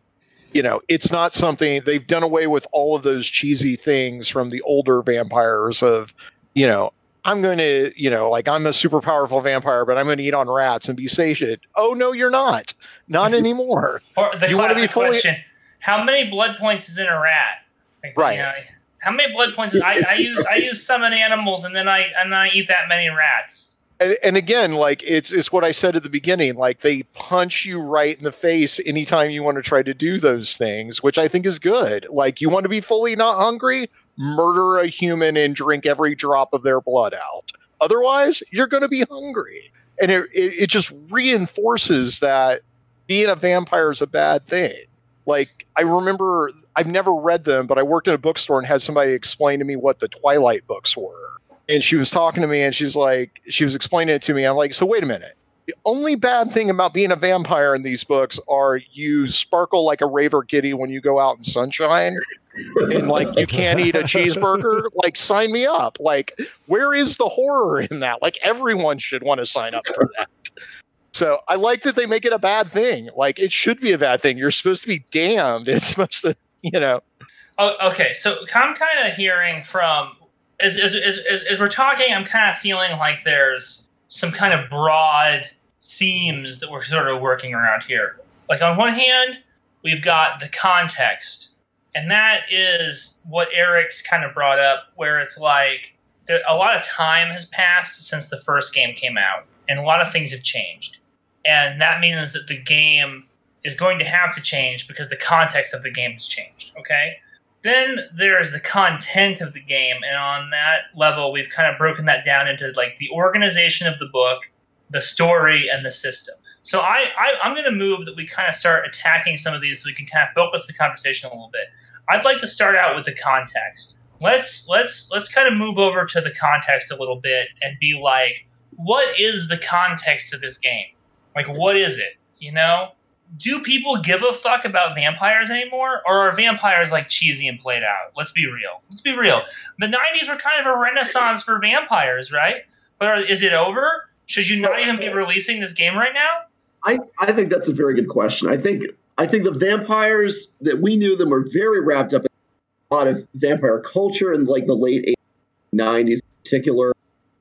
You know, it's not something they've done away with all of those cheesy things from the older vampires of, you know, I'm going to, you know, like I'm a super powerful vampire, but I'm going to eat on rats and be satiated. Oh, no, you're not. Not anymore. Or the you classic fully... question. How many blood points is in a rat? Like, right. You know, how many blood points? Is, I, I use I use some in animals and then I and I eat that many rats. And, and again, like it's it's what I said at the beginning, like they punch you right in the face anytime you want to try to do those things, which I think is good. Like you want to be fully not hungry, murder a human and drink every drop of their blood out. Otherwise, you're going to be hungry. And it, it, it just reinforces that being a vampire is a bad thing. Like I remember I've never read them, but I worked in a bookstore and had somebody explain to me what the Twilight books were. And she was talking to me and she's like, she was explaining it to me. I'm like, so wait a minute. The only bad thing about being a vampire in these books are you sparkle like a raver kitty when you go out in sunshine and like you can't eat a cheeseburger. Like sign me up. Like where is the horror in that? Like everyone should want to sign up for that. So I like that they make it a bad thing. Like it should be a bad thing. You're supposed to be damned. It's supposed to, you know. Oh, okay. So I'm kind of hearing from... As, as, as, as we're talking, I'm kind of feeling like there's some kind of broad themes that we're sort of working around here. Like on one hand, we've got the context. And that is what Eric's kind of brought up, where it's like there, a lot of time has passed since the first game came out. And a lot of things have changed. And that means that the game is going to have to change because the context of the game has changed. Okay? Then there's the content of the game, and on that level, we've kind of broken that down into like the organization of the book, the story, and the system. So I, I, I'm going to move that we kind of start attacking some of these so we can kind of focus the conversation a little bit. I'd like to start out with the context. Let's let's let's kind of move over to the context a little bit and be like, what is the context of this game? Like, what is it? You know? Do people give a fuck about vampires anymore? Or are vampires like cheesy and played out? Let's be real. Let's be real. The nineties were kind of a renaissance for vampires, right? But are, is it over? Should you not even be releasing this game right now? I, I think that's a very good question. I think I think the vampires that we knew them were very wrapped up in a lot of vampire culture in like the late eighties, nineties in particular.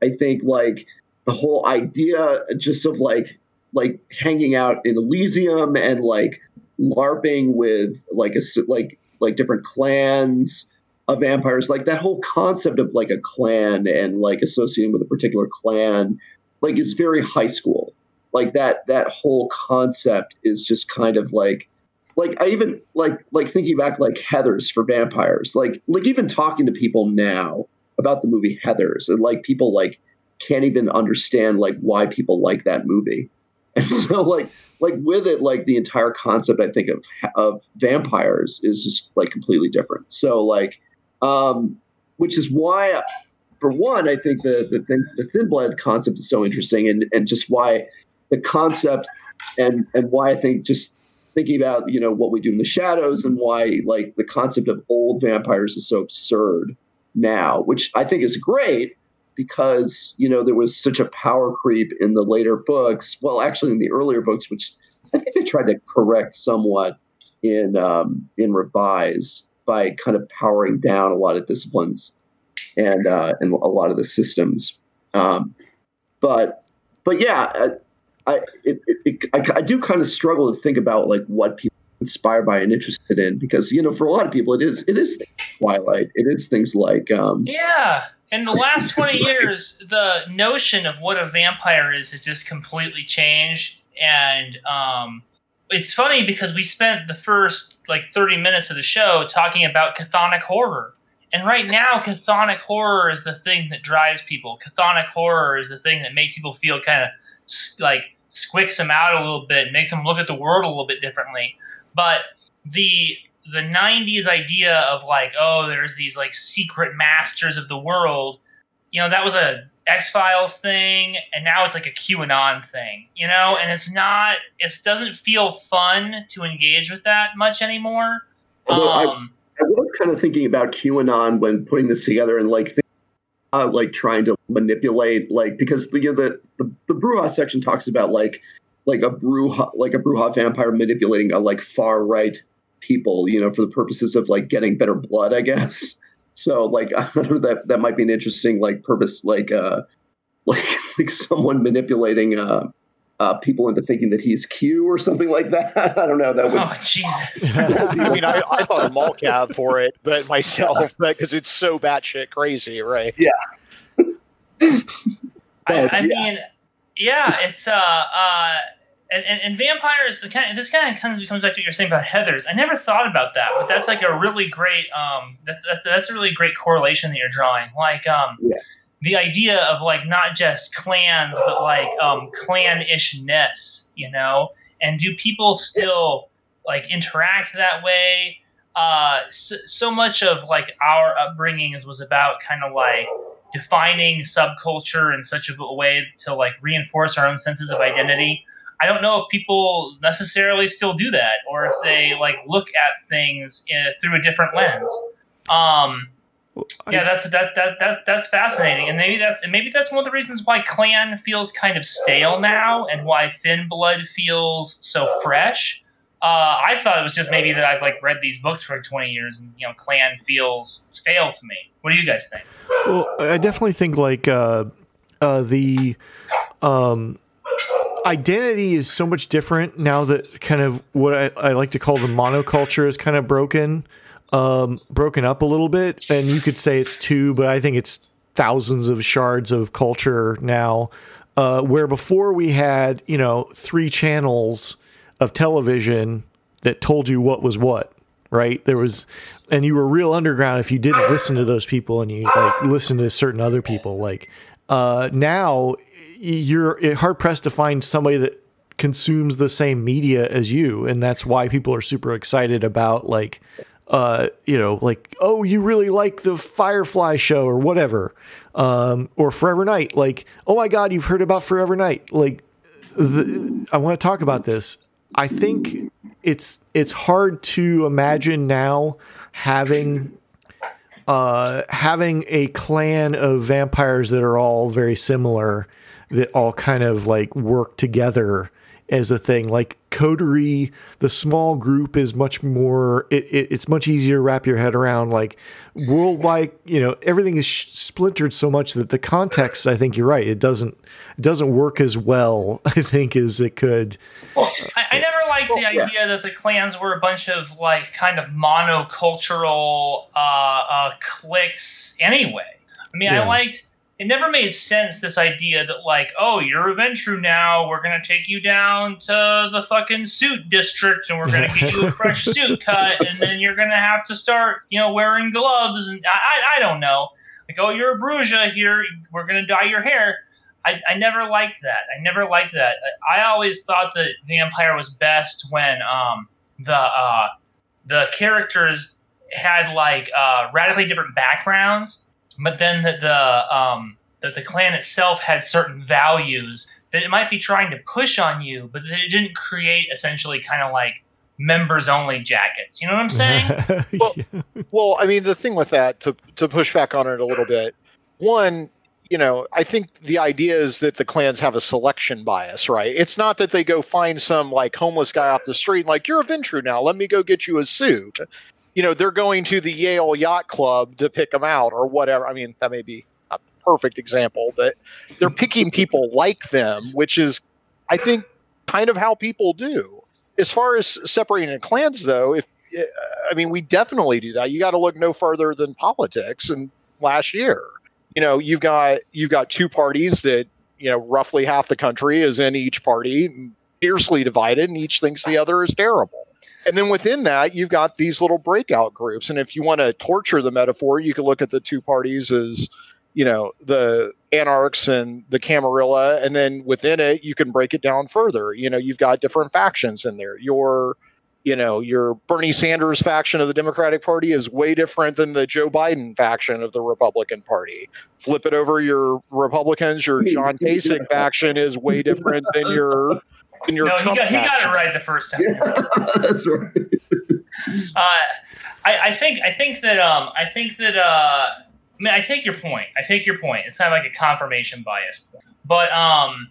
I think like the whole idea just of like like hanging out in Elysium and like LARPing with like a, like like different clans of vampires, like that whole concept of like a clan and like associating with a particular clan, like is very high school. Like that that whole concept is just kind of like like I even like like thinking back like Heathers for vampires, like like even talking to people now about the movie Heathers, and like people like can't even understand like why people like that movie. And so, like, like with it, like the entire concept, I think of of vampires is just like completely different. So, like, um, which is why, for one, I think the the thin, the thin blood concept is so interesting, and, and just why the concept, and and why I think just thinking about you know what we do in the shadows, and why like the concept of old vampires is so absurd now, which I think is great. Because, you know, there was such a power creep in the later books. Well, actually, in the earlier books, which I think they tried to correct somewhat in um, in Revised by kind of powering down a lot of disciplines and uh, and a lot of the systems. Um, but but yeah, I I, it, it, I I do kind of struggle to think about like what people are inspired by and interested in, because you know for a lot of people it is it is things like Twilight, it is things like um, yeah. In the last twenty years, the notion of what a vampire is has just completely changed. And um, it's funny because we spent the first like thirty minutes of the show talking about chthonic horror. And right now, chthonic horror is the thing that drives people. Chthonic horror is the thing that makes people feel kind of like squicks them out a little bit, makes them look at the world a little bit differently. But the the nineties idea of like, oh, there's these like secret masters of the world, you know, that was a X-Files thing, and now it's like a QAnon thing, you know, and it's not, it doesn't feel fun to engage with that much anymore. Although um, I, I was kind of thinking about QAnon when putting this together and like, think, uh, like trying to manipulate, like, because the, you know, the, the, the Bruja section talks about like, like a Bruja, like a Bruja vampire manipulating a like far right people, you know, for the purposes of like getting better blood, I guess. So like I don't know, that that might be an interesting like purpose, like uh like like someone manipulating uh uh people into thinking that he's Q or something like that. I don't know. That would. Oh Jesus! I mean, I, I thought of Malkav for it, but myself, because yeah. it's so batshit crazy, right? Yeah. I, but, I yeah. mean, yeah, it's uh uh and and, and vampires. The kind of, this kind of comes comes back to what you're saying about Heathers. I never thought about that, but that's like a really great um that's that's, that's a really great correlation that you're drawing. Like um yeah. the idea of like not just clans but like um clan-ishness, you know. And do people still like interact that way? Uh, so, so much of like our upbringings was about kind of like defining subculture in such a way to like reinforce our own senses of identity. I don't know if people necessarily still do that, or if they like look at things in, through a different lens. Um, yeah, that's that that that's that's fascinating, and maybe that's and maybe that's one of the reasons why clan feels kind of stale now, and why Thin Blood feels so fresh. Uh, I thought it was just maybe that I've like read these books for twenty years, and you know, clan feels stale to me. What do you guys think? Well, I definitely think like uh, uh, the. Um, Identity is so much different now that kind of what I, I like to call the monoculture is kind of broken, um, broken up a little bit. And you could say it's two, but I think it's thousands of shards of culture now, uh, where before we had, you know, three channels of television that told you what was what, right? There was, and you were real underground if you didn't listen to those people and you like listen to certain other people. Like uh, now you're hard pressed to find somebody that consumes the same media as you. And that's why people are super excited about like, uh, you know, like, oh, you really like the Firefly show or whatever, um, or Forever Night. Like, oh my God, you've heard about Forever Night. Like the, I want to talk about this. I think it's, it's hard to imagine now having, uh, having a clan of vampires that are all very similar, that all kind of like work together as a thing. Like coterie, the small group is much more, it, it, it's much easier to wrap your head around. Like worldwide, you know, everything is sh- splintered so much that the context, I think you're right, it doesn't, it doesn't work as well, I think, as it could. Well, I, I never liked well, the idea yeah. that the clans were a bunch of like kind of monocultural uh, uh, cliques anyway. I mean, yeah. I liked... It never made sense, this idea that, like, oh, you're a Ventrue now, we're going to take you down to the fucking suit district, and we're going to get you a fresh suit cut, and then you're going to have to start, you know, wearing gloves, and I, I, I don't know. Like, oh, you're a Bruja here, we're going to dye your hair. I, I never liked that. I never liked that. I, I always thought that Vampire was best when um the uh, the characters had, like, uh, radically different backgrounds, but then that the um, that the clan itself had certain values that it might be trying to push on you, but that it didn't create essentially kind of like members-only jackets. You know what I'm saying? well, well, I mean, the thing with that, to to push back on it a little bit, one, you know, I think the idea is that the clans have a selection bias, right? It's not that they go find some like homeless guy off the street and like, you're a Ventrue now, let me go get you a suit. You know, they're going to the Yale Yacht Club to pick them out or whatever. I mean, that may be not the perfect example, but they're picking people like them, which is, I think, kind of how people do. As far as separating in clans, though, if I mean, we definitely do that. You got to look no further than politics. And last year, you know, you've got you've got two parties that, you know, roughly half the country is in each party, fiercely divided, and each thinks the other is terrible. And then within that, you've got these little breakout groups. And if you want to torture the metaphor, you can look at the two parties as, you know, the Anarchs and the Camarilla. And then within it, you can break it down further. You know, you've got different factions in there. Your you know, your Bernie Sanders faction of the Democratic Party is way different than the Joe Biden faction of the Republican Party. Flip it over, your Republicans, your John Kasich faction is way different than your than your no, Trump he got, he got it right the first time. Yeah, that's right. uh, I, I think I think that um I think that uh I mean I take your point. I take your point. It's kind of like a confirmation bias, but um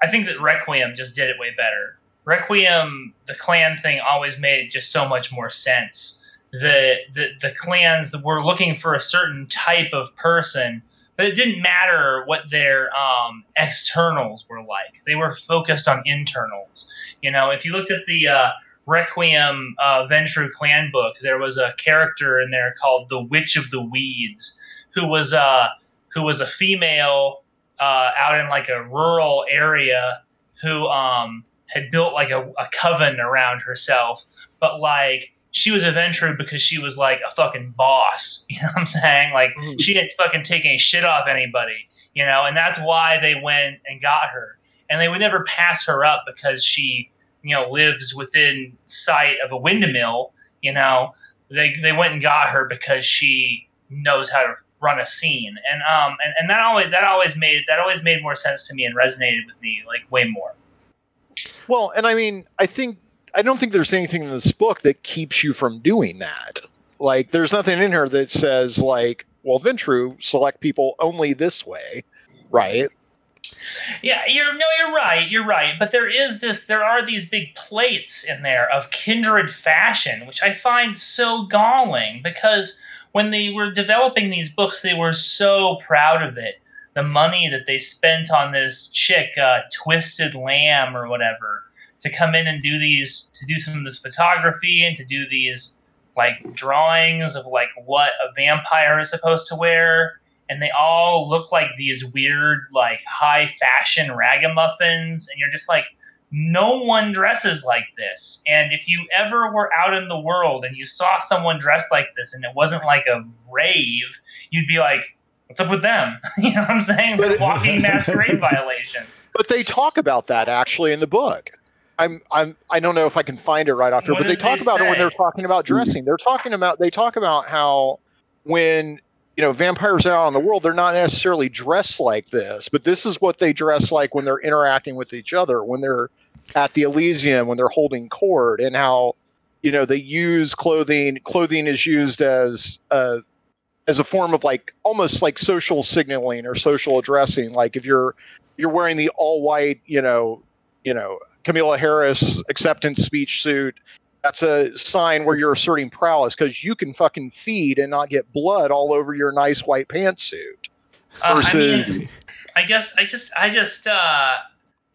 I think that Requiem just did it way better. Requiem, the clan thing always made just so much more sense. The the, the clans that were looking for a certain type of person, but it didn't matter what their um, externals were like. They were focused on internals. You know, if you looked at the uh, Requiem uh, Ventrue clan book, there was a character in there called the Witch of the Weeds, who was uh, who was a female uh, out in like a rural area who. Um, had built like a, a coven around herself, but like she was a Ventrue because she was like a fucking boss. You know what I'm saying? Like mm. she didn't fucking take any shit off anybody, you know? And that's why they went and got her, and they would never pass her up because she, you know, lives within sight of a windmill. You know, they, they went and got her because she knows how to run a scene. And, um, and, and that always, that always made, that always made more sense to me and resonated with me like way more. Well, and I mean, I think I don't think there's anything in this book that keeps you from doing that. Like, there's nothing in here that says, like, well, Ventrue select people only this way, right? Yeah, you're no, you're right, you're right. But there is this, there are these big plates in there of kindred fashion, which I find so galling because when they were developing these books, they were so proud of it. The money that they spent on this chick, uh, Twisted Lamb or whatever, to come in and do these, to do some of this photography and to do these like drawings of like what a vampire is supposed to wear. And they all look like these weird, like high fashion ragamuffins. And you're just like, no one dresses like this. And if you ever were out in the world and you saw someone dressed like this and it wasn't like a rave, you'd be like, what's up with them? You know what I'm saying? But walking masquerade violations. But they talk about that actually in the book. I'm I'm I don't know if I can find it right off here, but they talk about it when they're talking about dressing. They're talking about they talk about how when you know vampires are out in the world, they're not necessarily dressed like this, but this is what they dress like when they're interacting with each other, when they're at the Elysium, when they're holding court, and how you know they use clothing. Clothing is used as a as a form of like almost like social signaling or social addressing. Like if you're, you're wearing the all white, you know, you know, Kamala Harris acceptance speech suit, that's a sign where you're asserting prowess because you can fucking feed and not get blood all over your nice white pantsuit. Uh, I mean, I guess I just, I just, uh,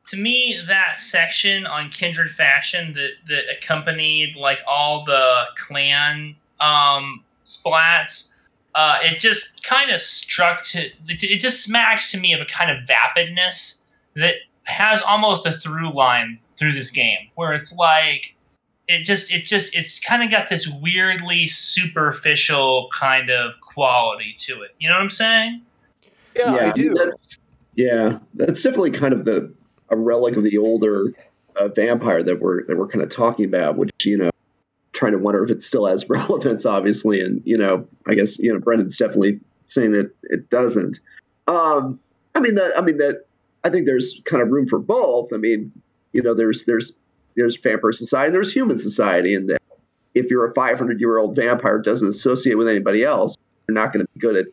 to me, that section on kindred fashion that, that accompanied like all the clan, um, splats, Uh, it just kind of struck to, it, it just smacked to me of a kind of vapidness that has almost a through line through this game where it's like, it just, it just, it's kind of got this weirdly superficial kind of quality to it. You know what I'm saying? Yeah, yeah I do. That's, yeah. That's definitely kind of the, a relic of the older uh, vampire that we're, that we're kind of talking about, which, you know, trying to wonder if it still has relevance, obviously. And, you know, I guess, you know, Brendan's definitely saying that it doesn't. Um, I mean, that, I mean, that I think there's kind of room for both. I mean, you know, there's, there's, there's vampire society, and there's human society. And if you're a five hundred year old vampire, doesn't associate with anybody else, you're not going to be good at,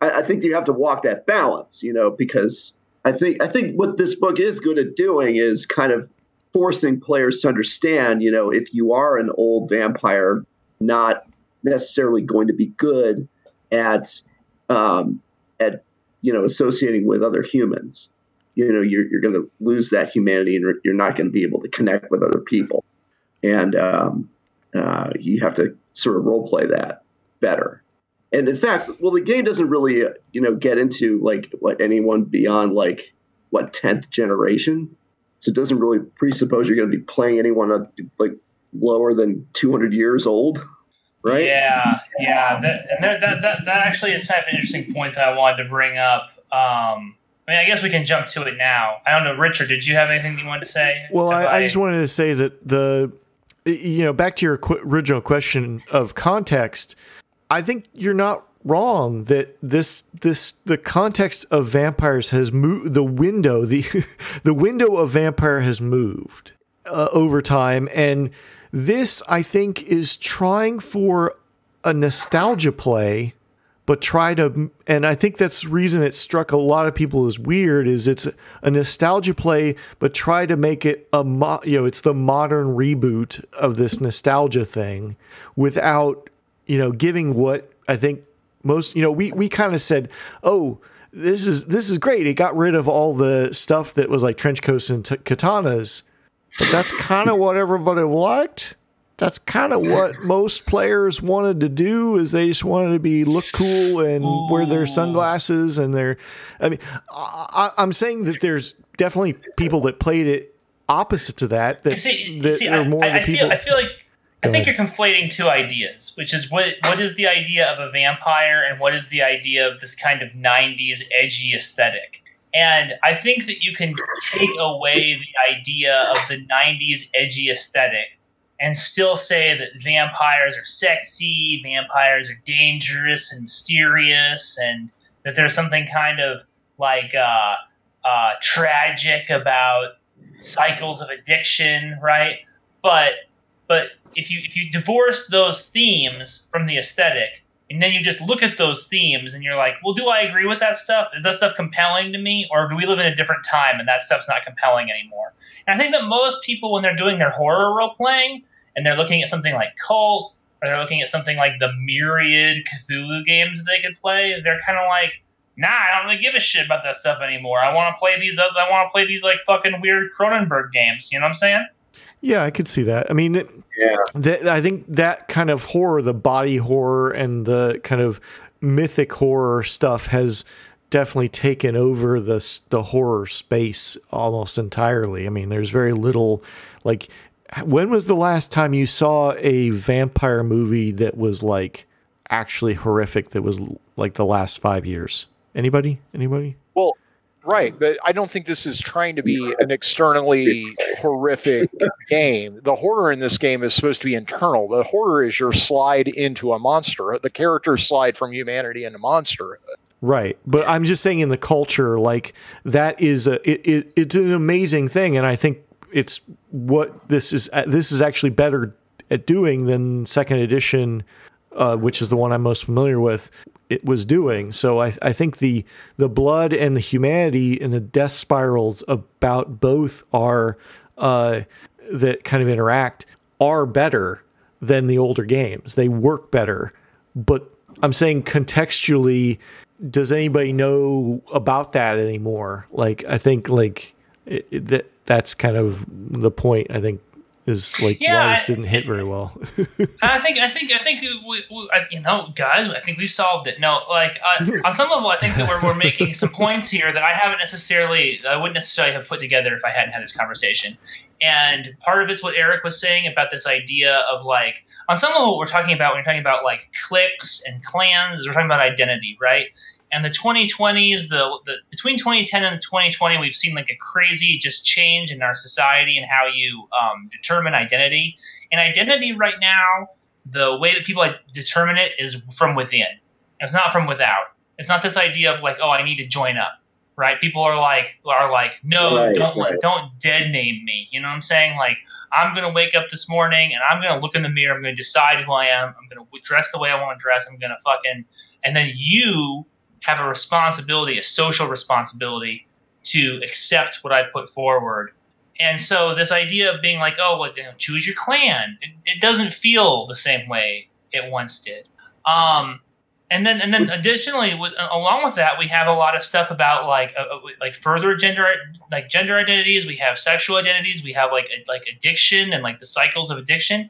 I, I think you have to walk that balance, you know, because I think, I think what this book is good at doing is kind of forcing players to understand, you know, if you are an old vampire, not necessarily going to be good at, um, at, you know, associating with other humans. You know, you're, you're going to lose that humanity, and you're not going to be able to connect with other people. And um, uh, you have to sort of role play that better. And in fact, well, the game doesn't really, you know, get into like what anyone beyond like what tenth generation. So it doesn't really presuppose you're going to be playing anyone up, like lower than two hundred years old, right? Yeah, yeah. That, and that, that, that, that actually is kind of an interesting point that I wanted to bring up. Um, I mean, I guess we can jump to it now. I don't know, Richard, did you have anything you wanted to say? Well, I, I just wanted to say that the you know, back to your qu- original question of context, I think you're not wrong that this this the context of vampires has moved. The window the the window of vampire has moved uh, over time, and this I think is trying for a nostalgia play, but try to and I think that's the reason it struck a lot of people as weird, is it's a nostalgia play, but try to make it a mo- you know it's the modern reboot of this nostalgia thing without you know giving what I think. Most, you know, we, we kind of said, oh, this is this is great. It got rid of all the stuff that was like trench coats and t- katanas. But that's kind of what everybody liked. That's kind of what most players wanted to do, is they just wanted to be look cool and Ooh. wear their sunglasses and their. I mean, I, I'm saying that there's definitely people that played it opposite to that. That, you see, you that see, are more I, the I people. Feel, I feel like. I think you're conflating two ideas, which is what what is the idea of a vampire and what is the idea of this kind of nineties edgy aesthetic. And I think that you can take away the idea of the nineties edgy aesthetic and still say that vampires are sexy, vampires are dangerous and mysterious, and that there's something kind of like uh, uh, tragic about cycles of addiction, right? But but If you if you divorce those themes from the aesthetic, and then you just look at those themes and you're like, well, do I agree with that stuff? Is that stuff compelling to me? Or do we live in a different time and that stuff's not compelling anymore? And I think that most people, when they're doing their horror role-playing and they're looking at something like Cult, or they're looking at something like the myriad Cthulhu games that they could play, they're kind of like, nah, I don't really give a shit about that stuff anymore. I want to play these other, I want to play these like fucking weird Cronenberg games. You know what I'm saying? Yeah, I could see that. I mean, it, yeah. th- I think that kind of horror, the body horror and the kind of mythic horror stuff has definitely taken over the, the horror space almost entirely. I mean, there's very little, like, when was the last time you saw a vampire movie that was, like, actually horrific, that was, like, the last five years? Anybody? Anybody? Well... Right, but I don't think this is trying to be an externally horrific game. The horror in this game is supposed to be internal. The horror is your slide into a monster. The characters slide from humanity into monster. Right, but I'm just saying in the culture, like, that is a it, it it's an amazing thing, and I think it's what this is. This is actually better at doing than second edition, uh, which is the one I'm most familiar with. It was doing. So I, I think the the blood and the humanity and the death spirals about both are uh, that kind of interact are better than the older games. They work better. But I'm saying contextually, does anybody know about that anymore? Like, I think like it, it, that that's kind of the point, I think. Is like yeah, why this didn't hit very well. I think, I think, I think, we, we, you know, guys, I think we solved it. No, like uh, on some level, I think that we're we're making some points here that I haven't necessarily, I wouldn't necessarily have put together if I hadn't had this conversation. And part of it's what Eric was saying about this idea of like, on some level, what we're talking about when you're talking about like cliques and clans, is we're talking about identity, right? And the twenty twenties, the, the between twenty ten and twenty twenty, we've seen like a crazy just change in our society and how you um, determine identity. And identity right now, the way that people like, determine it is from within. It's not from without. It's not this idea of like, oh, I need to join up, right? People are like, are like, no, right, don't right. don't dead name me. You know what I'm saying? Like, I'm gonna wake up this morning and I'm gonna look in the mirror. I'm gonna decide who I am. I'm gonna dress the way I want to dress. I'm gonna fucking, and then you. Have a responsibility, a social responsibility to accept what I put forward. And so this idea of being like, oh, well, you know, choose your clan. It, it doesn't feel the same way it once did. Um, and then and then additionally, with, along with that, we have a lot of stuff about like uh, like further gender, like gender identities. We have sexual identities. We have like a, like addiction and like the cycles of addiction.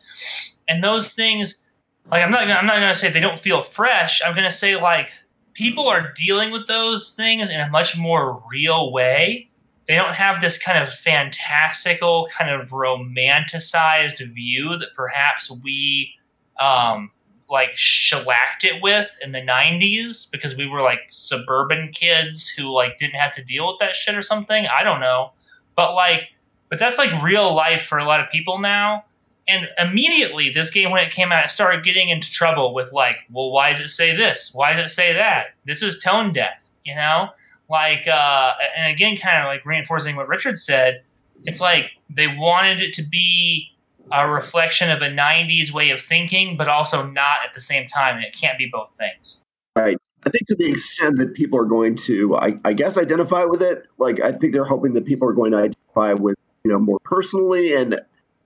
And those things, like I'm not gonna, I'm not going to say they don't feel fresh. I'm going to say like, people are dealing with those things in a much more real way. They don't have this kind of fantastical, kind of romanticized view that perhaps we um, like shellacked it with in the nineties because we were like suburban kids who like didn't have to deal with that shit or something. I don't know. But like, but that's like real life for a lot of people now. And immediately this game, when it came out, it started getting into trouble with like, well, why does it say this? Why does it say that? This is tone deaf, you know? Like, uh, and again, kind of like reinforcing what Richard said, it's like they wanted it to be a reflection of a nineties way of thinking, but also not at the same time. And it can't be both things. Right. I think to the extent that people are going to, I, I guess, identify with it, like, I think they're hoping that people are going to identify with, you know, more personally. And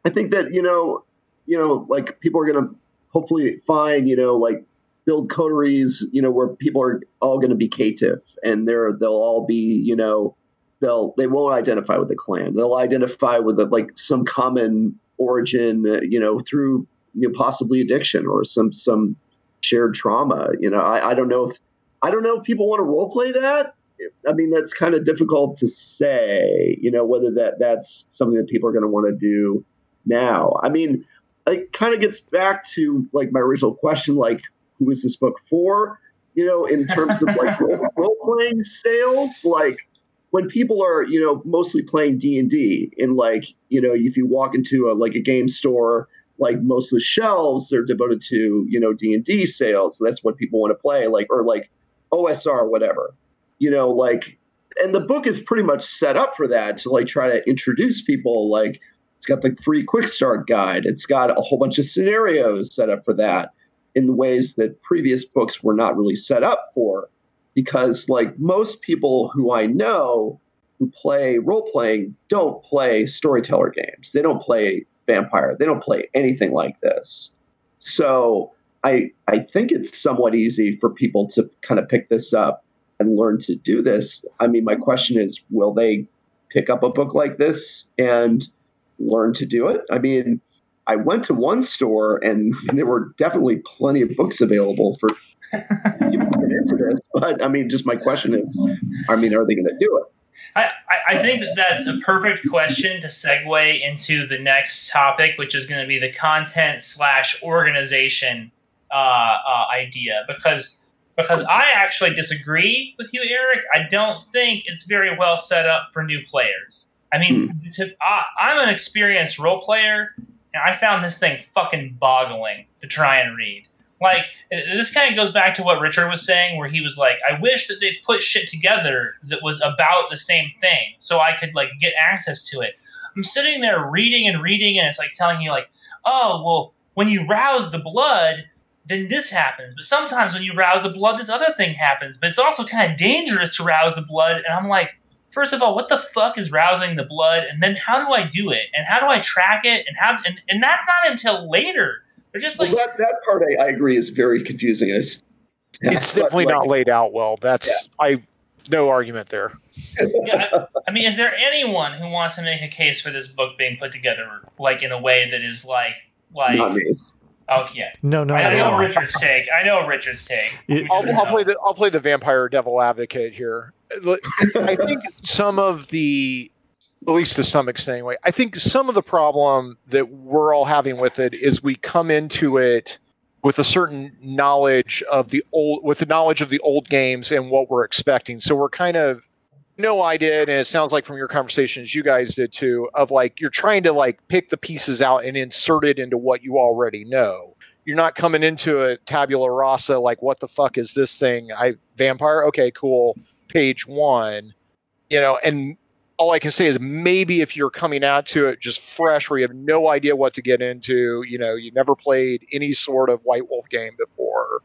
I think that, you know, you know, like people are going to hopefully find, you know, like build coteries, you know, where people are all going to be caitiff and they're, they'll all be, you know, they'll, they won't identify with the clan. They'll identify with the, like some common origin, uh, you know, through, you know, possibly addiction or some, some shared trauma. You know, I, I don't know if, I don't know if people want to role play that. I mean, that's kind of difficult to say, you know, whether that that's something that people are going to want to do now. I mean, it kind of gets back to like my original question, like, who is this book for? You know, in terms of like role, role playing sales, like when people are, you know, mostly playing D and D and like, you know, if you walk into a, like a game store, like most of the shelves are devoted to, you know, D and D sales. And that's what people want to play, like, or like O S R, whatever. You know, like, and the book is pretty much set up for that to like try to introduce people. Like, it's got the free quick start guide. It's got a whole bunch of scenarios set up for that in ways that previous books were not really set up for, because like most people who I know who play role playing don't play storyteller games. They don't play Vampire. They don't play anything like this. So I I think it's somewhat easy for people to kind of pick this up and learn to do this. I mean, my question is, will they pick up a book like this and learn to do it? I mean, I went to one store and there were definitely plenty of books available for you to get into this. But I mean, just my question is, I mean, are they going to do it? I, I think that that's a perfect question to segue into the next topic, which is going to be the content slash organization uh, uh, idea, because Because I actually disagree with you, Eric. I don't think it's very well set up for new players. I mean, mm. to, I, I'm an experienced role player, and I found this thing fucking boggling to try and read. Like, this kind of goes back to what Richard was saying, where he was like, I wish that they put shit together that was about the same thing so I could, like, get access to it. I'm sitting there reading and reading, and it's, like, telling you, like, oh, well, when you rouse the blood, then this happens. But sometimes when you rouse the blood, this other thing happens. But it's also kind of dangerous to rouse the blood. And I'm like, first of all, what the fuck is rousing the blood? And then how do I do it? And how do I track it? And how? And, and that's not until later. They're just like well, that. That part I, I agree is very confusing. It's, yeah, it's definitely like, not laid out well. That's yeah. I no argument there. yeah, I, I mean, is there anyone who wants to make a case for this book being put together like in a way that is like like? Not me. Okay. No, no, I know no. Richard's take. I know Richard's take. I'll, I'll play the I'll play the vampire devil advocate here. I think some of the, at least to some extent anyway, I think some of the problem that we're all having with it is we come into it with a certain knowledge of the old, with the knowledge of the old games and what we're expecting. So we're kind of, you know, I did, and it sounds like from your conversations, you guys did too, of like, you're trying to like pick the pieces out and insert it into what you already know. You're not coming into a tabula rasa, like, what the fuck is this thing? I vampire. Okay, cool. Page one, you know, and all I can say is maybe if you're coming out to it just fresh, where you have no idea what to get into, you know, you never played any sort of White Wolf game before,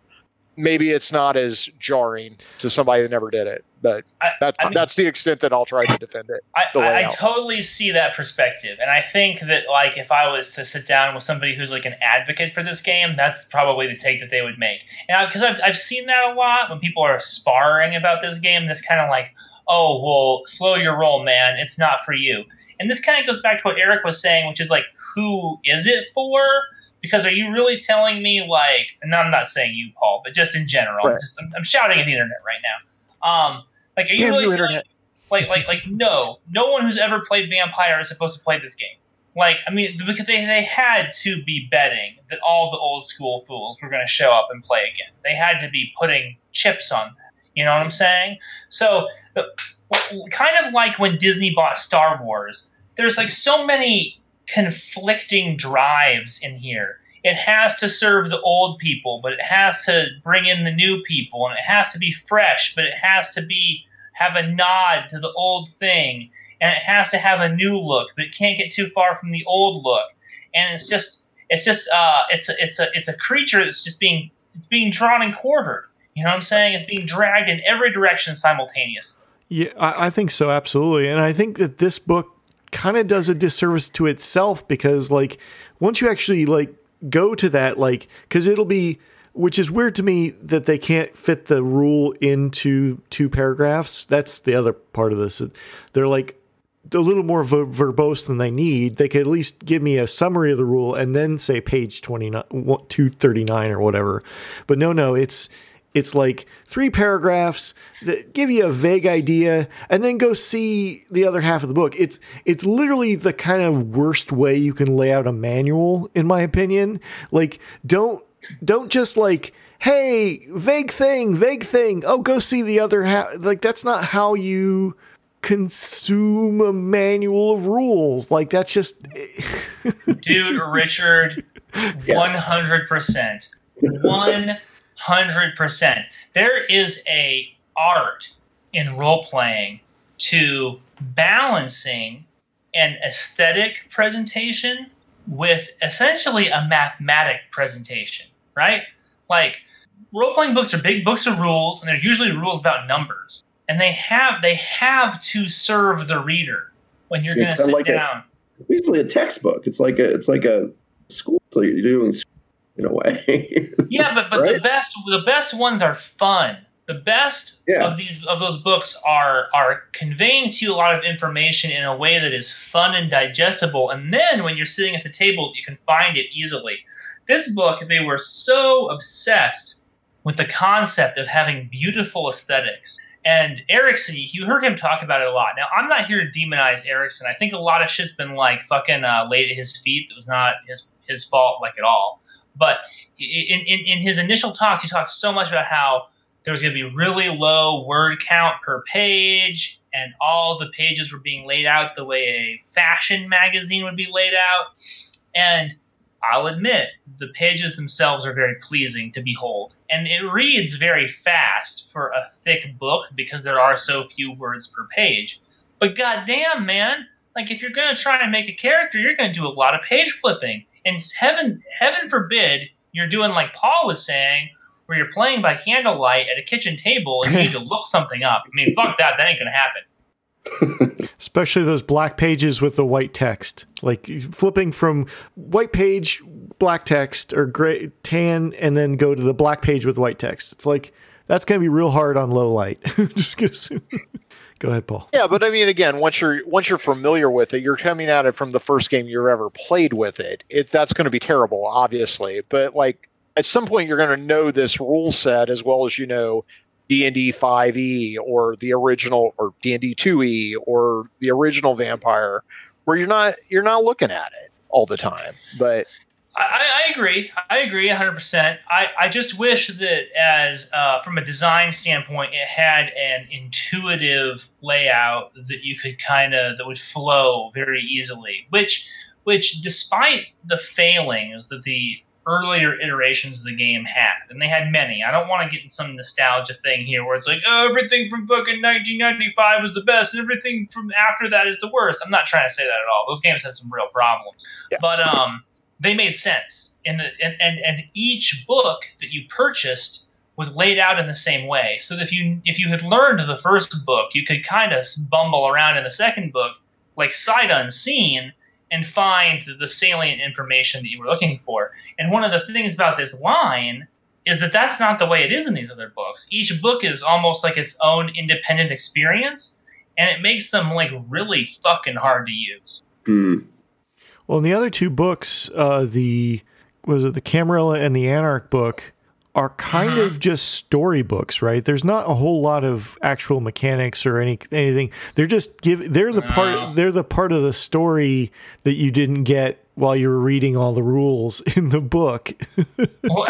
maybe it's not as jarring to somebody that never did it, but I, that's I mean, that's the extent that I'll try to defend it. I, I, I totally see that perspective, and I think that like if I was to sit down with somebody who's like an advocate for this game, that's probably the take that they would make. And because I've I've seen that a lot when people are sparring about this game, this kind of like, oh well, slow your roll, man, it's not for you. And this kind of goes back to what Eric was saying, which is like, who is it for? Because are you really telling me, like, and I'm not saying you, Paul, but just in general, right. just, I'm, I'm shouting at the internet right now. Um, like, are you Damn really you telling, like, like, like, no, no one who's ever played Vampire is supposed to play this game. Like, I mean, because they, they had to be betting that all the old school fools were going to show up and play again. They had to be putting chips on that. You know what I'm saying? So, kind of like when Disney bought Star Wars, there's like so many conflicting drives in here. It has to serve the old people, but it has to bring in the new people, and it has to be fresh, but it has to be have a nod to the old thing, and it has to have a new look, but it can't get too far from the old look. And it's just, it's just, uh, it's a, it's a, it's a creature that's just being being drawn and quartered. You know what I'm saying? It's being dragged in every direction simultaneously. Yeah, I, I think so, absolutely, and I think that this book kind of does a disservice to itself because, like, once you actually like. go to that, like, because it'll be, which is weird to me that they can't fit the rule into two paragraphs. That's the other part of this. They're like a little more ver- verbose than they need. They could at least give me a summary of the rule and then say page twenty-nine, two thirty-nine or whatever. But no, no, it's, it's like three paragraphs that give you a vague idea and then go see the other half of the book. It's it's literally the kind of worst way you can lay out a manual, in my opinion. Like, don't don't just like, hey, vague thing, vague thing. Oh, go see the other half. Like, that's not how you consume a manual of rules. Like, that's just... Dude, Richard, one hundred percent. One. Hundred percent. There is a art in role playing to balancing an aesthetic presentation with essentially a mathematic presentation, right? Like, role playing books are big books of rules, and they're usually rules about numbers, and they have they have to serve the reader when you're going to sit like down. A, usually a textbook. It's like a it's like a school. So you're doing. In a way. Yeah, but, but right? the best the best ones are fun. The best yeah. of these of those books are are conveying to you a lot of information in a way that is fun and digestible. And then when you're sitting at the table, you can find it easily. This book, they were so obsessed with the concept of having beautiful aesthetics. And Erickson, you heard him talk about it a lot. Now, I'm not here to demonize Erickson. I think a lot of shit's been like fucking uh, laid at his feet. That was not his his fault, like, at all. But in, in, in his initial talks, he talked so much about how there was going to be really low word count per page, and all the pages were being laid out the way a fashion magazine would be laid out. And I'll admit, the pages themselves are very pleasing to behold. And it reads very fast for a thick book because there are so few words per page. But goddamn, man, like, if you're going to try and make a character, you're going to do a lot of page flipping. And heaven heaven forbid you're doing like Paul was saying, where you're playing by candlelight at a kitchen table and you need to look something up. I mean, fuck that. That ain't going to happen. Especially those black pages with the white text. Like, flipping from white page, black text, or gray, tan, and then go to the black page with white text. It's like, that's going to be real hard on low light. Just going to assume. Go ahead, Paul. Yeah, but I mean, again, once you're once you're familiar with it, you're coming at it from the first game you've ever played with it. It that's going to be terrible, obviously. But like, at some point, you're going to know this rule set as well as you know D and D five E or the original, or D and D two E or the original Vampire, where you're not you're not looking at it all the time. But I, I agree. I agree one hundred percent. I, I just wish that as uh, from a design standpoint, it had an intuitive layout that you could kind of, that would flow very easily, which, which despite the failings that the earlier iterations of the game had, and they had many, I don't want to get in some nostalgia thing here where it's like, oh, everything from fucking nineteen ninety-five was the best, and everything from after that is the worst. I'm not trying to say that at all. Those games had some real problems. Yeah. But, um... they made sense, and, the, and and and each book that you purchased was laid out in the same way. So if you if you had learned the first book, you could kind of bumble around in the second book, like sight unseen, and find the salient information that you were looking for. And one of the things about this line is that that's not the way it is in these other books. Each book is almost like its own independent experience, and it makes them like really fucking hard to use. Mm. Well, in the other two books, uh, the was it the Camarilla and the Anarch book, are kind of just storybooks, right? There's not a whole lot of actual mechanics or any anything. They're just give they're the part they're the part of the story that you didn't get while you were reading all the rules in the book. Well,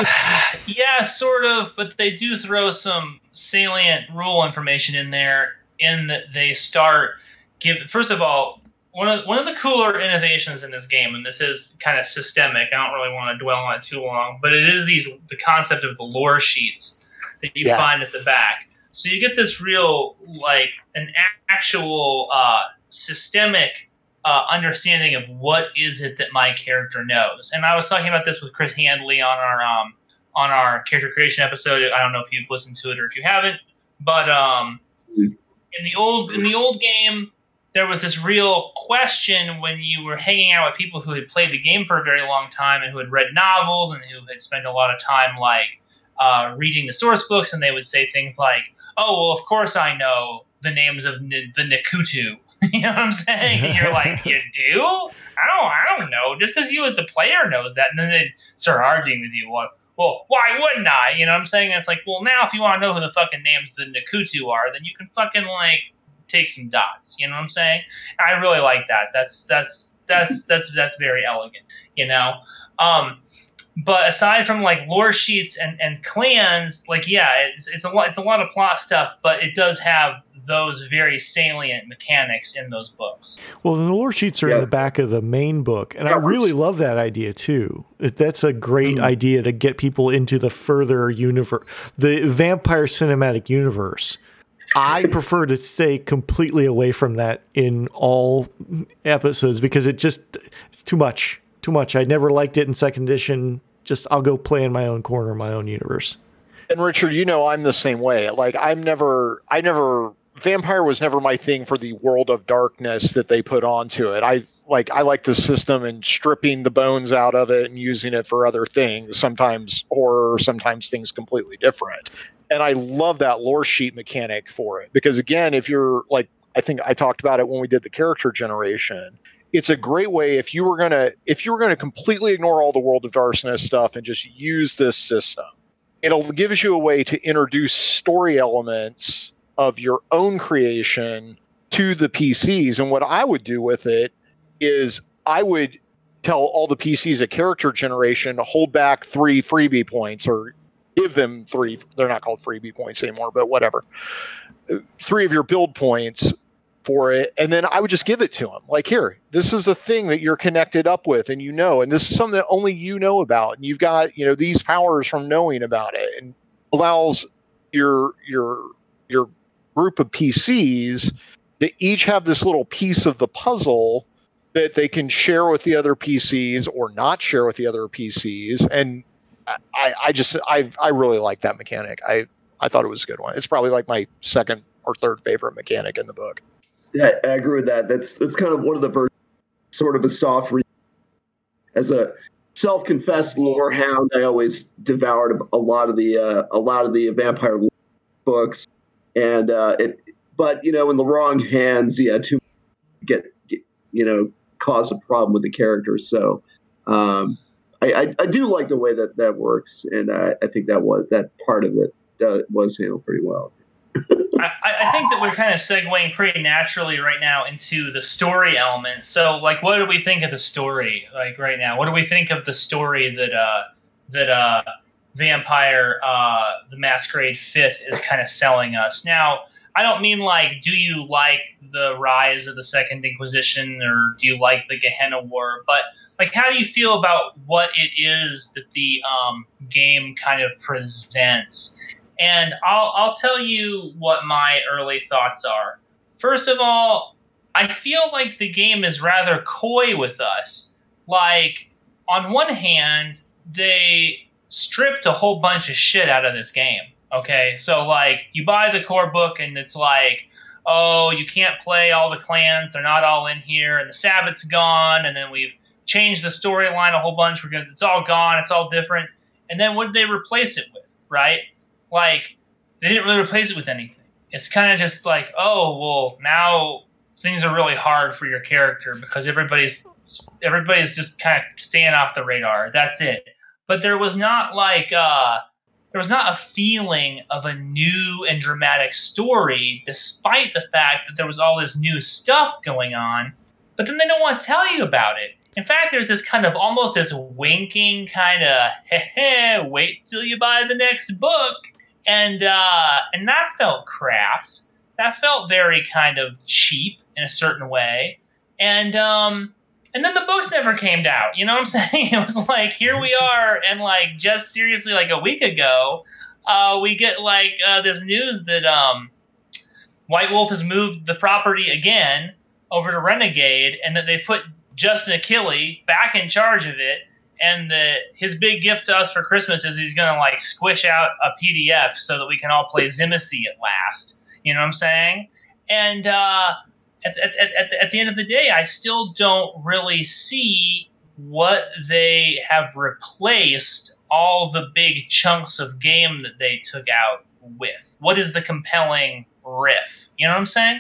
yeah, sort of, but they do throw some salient rule information in there. In that they start give first of all. one of one of the cooler innovations in this game, and this is kind of systemic. I don't really want to dwell on it too long, but it is these the concept of the lore sheets that you yeah. find at the back. So you get this real, like, an actual uh, systemic uh, understanding of what is it that my character knows. And I was talking about this with Chris Handley on our um, on our character creation episode. I don't know if you've listened to it or if you haven't, but um, in the old in the old game, there was this real question when you were hanging out with people who had played the game for a very long time and who had read novels and who had spent a lot of time, like, uh, reading the source books, and they would say things like, "Oh, well, of course I know the names of N- the Nikutu." You know what I'm saying? And you're like, "You do? I don't. I don't know. Just because you, as the player, knows that." And then they start arguing with you. Well, well, why wouldn't I? You know what I'm saying? And it's like, well, now if you want to know who the fucking names of the Nikutu are, then you can fucking, like, take some dots. You know what I'm saying? I really like that. That's that's that's that's that's very elegant. You know. Um, But aside from, like, lore sheets and, and clans, like, yeah, it's it's a lot it's a lot of plot stuff, but it does have those very salient mechanics in those books. Well, the lore sheets are yeah. in the back of the main book, and yeah, I really love that idea too. That's a great mm-hmm. idea to get people into the further universe, the vampire cinematic universe. I prefer to stay completely away from that in all episodes because it just it's too much. Too much. I never liked it in second edition. Just I'll go play in my own corner, my own universe. And Richard, you know I'm the same way. Like I'm never, I never, Vampire was never my thing for the world of darkness that they put onto it. I like, I like the system and stripping the bones out of it and using it for other things. Sometimes horror, sometimes things completely different. And I love that lore sheet mechanic for it because again, if you're like, I think I talked about it when we did the character generation. It's a great way if you were gonna if you were gonna completely ignore all the world of darkness stuff and just use this system. It'll gives you a way to introduce story elements of your own creation to the P Cs. And what I would do with it is I would tell all the P Cs at character generation to hold back three freebie points or give them three. They're not called freebie points anymore, but whatever. Three of your build points for it. And then I would just give it to them. Like, here, this is the thing that you're connected up with and you know, and this is something that only you know about. And you've got, you know, these powers from knowing about it and allows your, your, your group of P Cs to each have this little piece of the puzzle that they can share with the other P Cs or not share with the other P Cs. And I, I just, I, I really like that mechanic. I, I thought it was a good one. It's probably like my second or third favorite mechanic in the book. Yeah, I agree with that. That's that's kind of one of the versions, sort of a soft re- as a self-confessed lore hound. I always devoured a lot of the uh, a lot of the vampire books, and uh, it. But you know, in the wrong hands, yeah, to get, get you know cause a problem with the character. So um, I, I I do like the way that that works, and I, I think that was that part of it that was handled pretty well. I, I think that we're kind of segueing pretty naturally right now into the story element. So, like, what do we think of the story? Like, right now, what do we think of the story that uh, that uh, Vampire uh, the Masquerade Fifth is kind of selling us? Now, I don't mean like, do you like the rise of the Second Inquisition or do you like the Gehenna War? But like, how do you feel about what it is that the um, game kind of presents? And I'll I'll tell you what my early thoughts are. First of all, I feel like the game is rather coy with us. Like, on one hand, they stripped a whole bunch of shit out of this game. Okay, so like, you buy the core book and it's like, oh, you can't play all the clans. They're not all in here. And the Sabbat's gone. And then we've changed the storyline a whole bunch because it's all gone. It's all different. And then what did they replace it with, right? Like, they didn't really replace it with anything. It's kind of just like, oh, well, now things are really hard for your character because everybody's everybody's just kind of staying off the radar. That's it. But there was not like uh, there was not a feeling of a new and dramatic story, despite the fact that there was all this new stuff going on. But then they don't want to tell you about it. In fact, there's this kind of almost this winking kind of, hey, hey, wait till you buy the next book. And uh, and that felt crass. That felt very kind of cheap in a certain way. And um, and then the books never came out. You know what I'm saying? It was like, here we are, and like just seriously like a week ago, uh, we get like uh, this news that um, White Wolf has moved the property again over to Renegade, and that they've put Justin Achille back in charge of it. And the, his big gift to us for Christmas is he's going to like squish out a P D F so that we can all play Zimacy at last. You know what I'm saying? And uh, at, at, at, at the end of the day, I still don't really see what they have replaced all the big chunks of game that they took out with. What is the compelling riff? You know what I'm saying?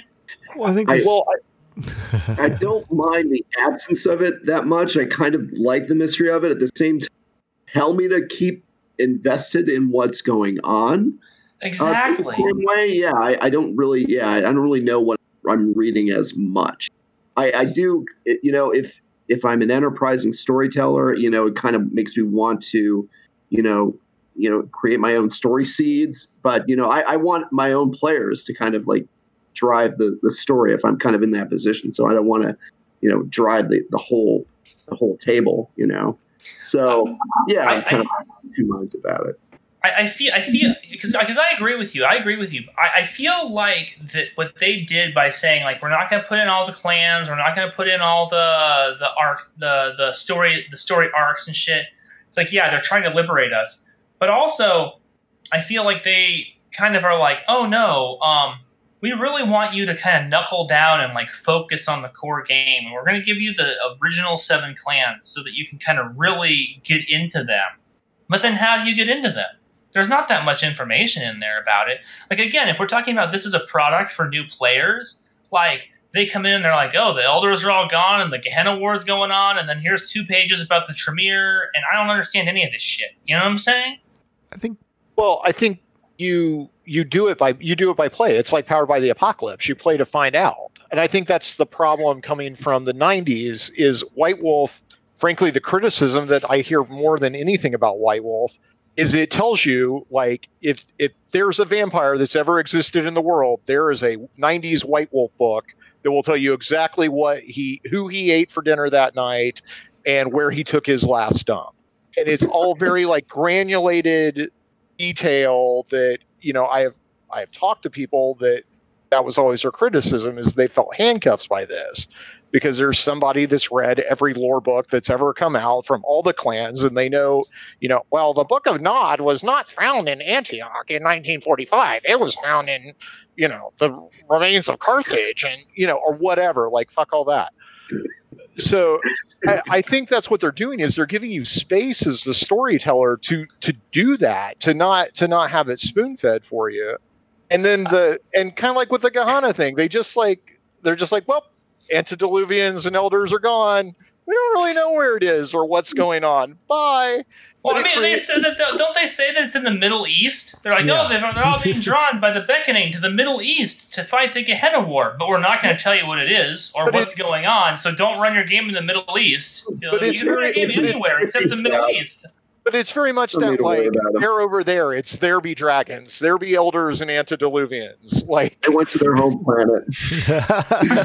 Well, I think I, well, I, I don't mind the absence of it that much. I kind of like the mystery of it. At the same time, tell me to keep invested in what's going on. Exactly. Uh, same way, yeah. I, I don't really, yeah. I don't really know what I'm reading as much. I, I do, you know. If if I'm an enterprising storyteller, you know, it kind of makes me want to, you know, you know, create my own story seeds. But you know, I, I want my own players to kind of like drive the, the story if I'm kind of in that position. So I don't want to, you know, drive the, the whole the whole table, you know. So um, yeah, I, I'm kind I, of two minds about it. I, I feel I feel because because I agree with you. I agree with you. I, I feel like that what they did by saying like we're not going to put in all the clans, we're not going to put in all the the arc the the story the story arcs and shit. It's like, yeah, they're trying to liberate us, but also I feel like they kind of are like, oh no, um. we really want you to kind of knuckle down and like focus on the core game. We're going to give you the original seven clans so that you can kind of really get into them. But then how do you get into them? There's not that much information in there about it. Like, again, if we're talking about this is a product for new players, like they come in and they're like, oh, the elders are all gone and the Gehenna War is going on. And then here's two pages about the Tremere. And I don't understand any of this shit. You know what I'm saying? I think, well, I think, You you do it by you do it by play. It's like Powered by the Apocalypse. You play to find out, and I think that's the problem coming from the nineties. Is White Wolf, frankly, the criticism that I hear more than anything about White Wolf is it tells you like if if there's a vampire that's ever existed in the world, there is a nineties White Wolf book that will tell you exactly what he who he ate for dinner that night and where he took his last dump, and it's all very like granulated detail that, you know, I have I have talked to people that that was always their criticism is they felt handcuffed by this because there's somebody that's read every lore book that's ever come out from all the clans and they know, you know, well, the Book of Nod was not found in Antioch in nineteen forty-five. It was found in, you know, the remains of Carthage and, you know, or whatever, like fuck all that. So I, I think that's what they're doing is they're giving you space as the storyteller to to do that, to not to not have it spoon fed for you. And then the and kind of like with the Gehenna thing, they just like they're just like, well, antediluvians and elders are gone. We don't really know where it is or what's going on. Bye. Well, but I mean, creates- they said that the, don't they say that it's in the Middle East? They're like, yeah. oh, they're, they're all being drawn by the beckoning to the Middle East to fight the Gehenna War, but we're not going to tell you what it is or but what's going on. So don't run your game in the Middle East. You know, but it's you very, run your game anywhere it, except the Middle yeah. East. But it's very much that like they're over there. It's there be dragons, there be elders and antediluvians. Like they went to their home planet.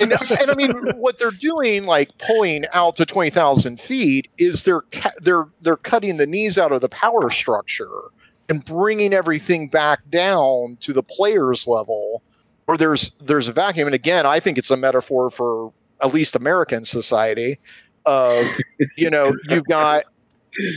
and, and I mean, what they're doing, like pulling out to twenty thousand feet, is they're they're they're cutting the knees out of the power structure and bringing everything back down to the player's level, where there's there's a vacuum. And again, I think it's a metaphor for at least American society. Of you know, you've got.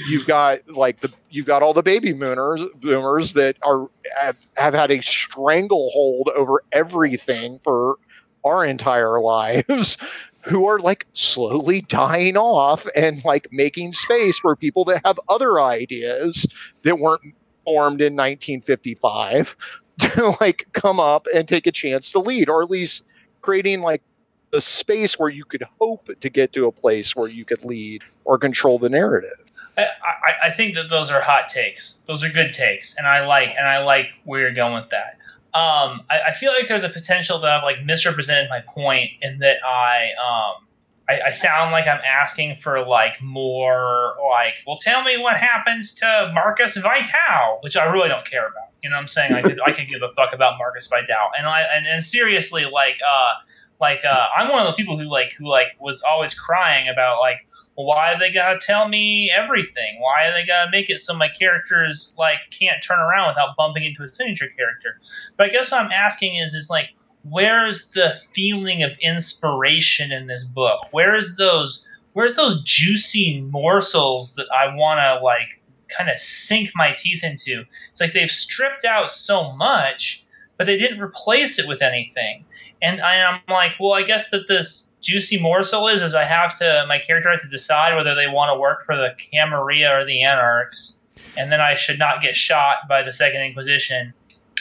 You've got like the you've got all the baby boomers boomers that are have, have had a stranglehold over everything for our entire lives, who are like slowly dying off and like making space for people that have other ideas that weren't formed in nineteen fifty-five to like come up and take a chance to lead, or at least creating like the space where you could hope to get to a place where you could lead or control the narrative. I, I, I think that those are hot takes. Those are good takes, and I like and I like where you're going with that. Um, I, I feel like there's a potential that I've like misrepresented my point, in that I um I, I sound like I'm asking for like more like, well, tell me what happens to Marcus Vitale, which I really don't care about. You know what I'm saying? I could I could give a fuck about Marcus Vitale, and I and, and seriously like uh. Like, uh, I'm one of those people who like who like was always crying about like, well, why they gotta tell me everything? Why they gotta make it so my characters like can't turn around without bumping into a signature character? But I guess what I'm asking is, is like, where's the feeling of inspiration in this book? Where's those where's those juicy morsels that I wanna like kind of sink my teeth into? It's like they've stripped out so much, but they didn't replace it with anything. And I, I'm like, well, I guess that this juicy morsel is, is I have to, my character has to decide whether they want to work for the Camarilla or the Anarchs. And then I should not get shot by the Second Inquisition.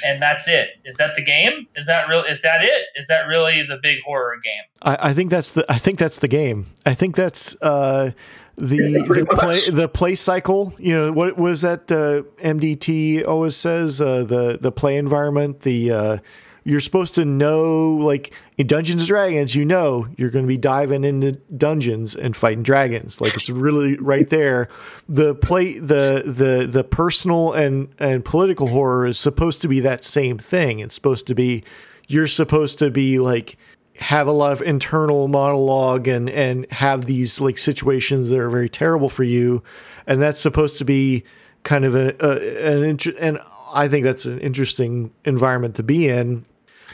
And that's it. Is that the game? Is that real? Is that it? Is that really the big horror game? I, I think that's the, I think that's the game. I think that's, uh, The yeah, the, play, the play cycle, you know, what was that uh, M D T always says, uh, the the play environment, the uh, you're supposed to know, like in Dungeons and Dragons, you know, you're going to be diving into dungeons and fighting dragons, like it's really right there. The play, the the the personal and and political horror is supposed to be that same thing. It's supposed to be, you're supposed to be like, have a lot of internal monologue and, and have these like situations that are very terrible for you. And that's supposed to be kind of a, a an int- and I think that's an interesting environment to be in.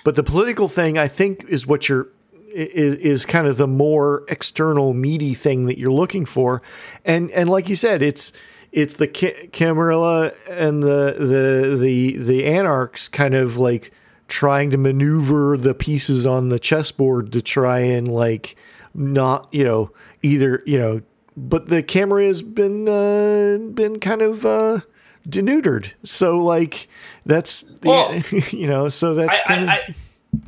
But the political thing, I think, is what you're, is, is kind of the more external meaty thing that you're looking for. And, and like you said, it's, it's the ca- Camarilla and the, the, the, the Anarchs kind of like, trying to maneuver the pieces on the chessboard to try and like not, you know, either, you know, but the camera has been, uh, been kind of, uh, denuded. So like that's, the, well, you know, so that's, I, kinda, I, I,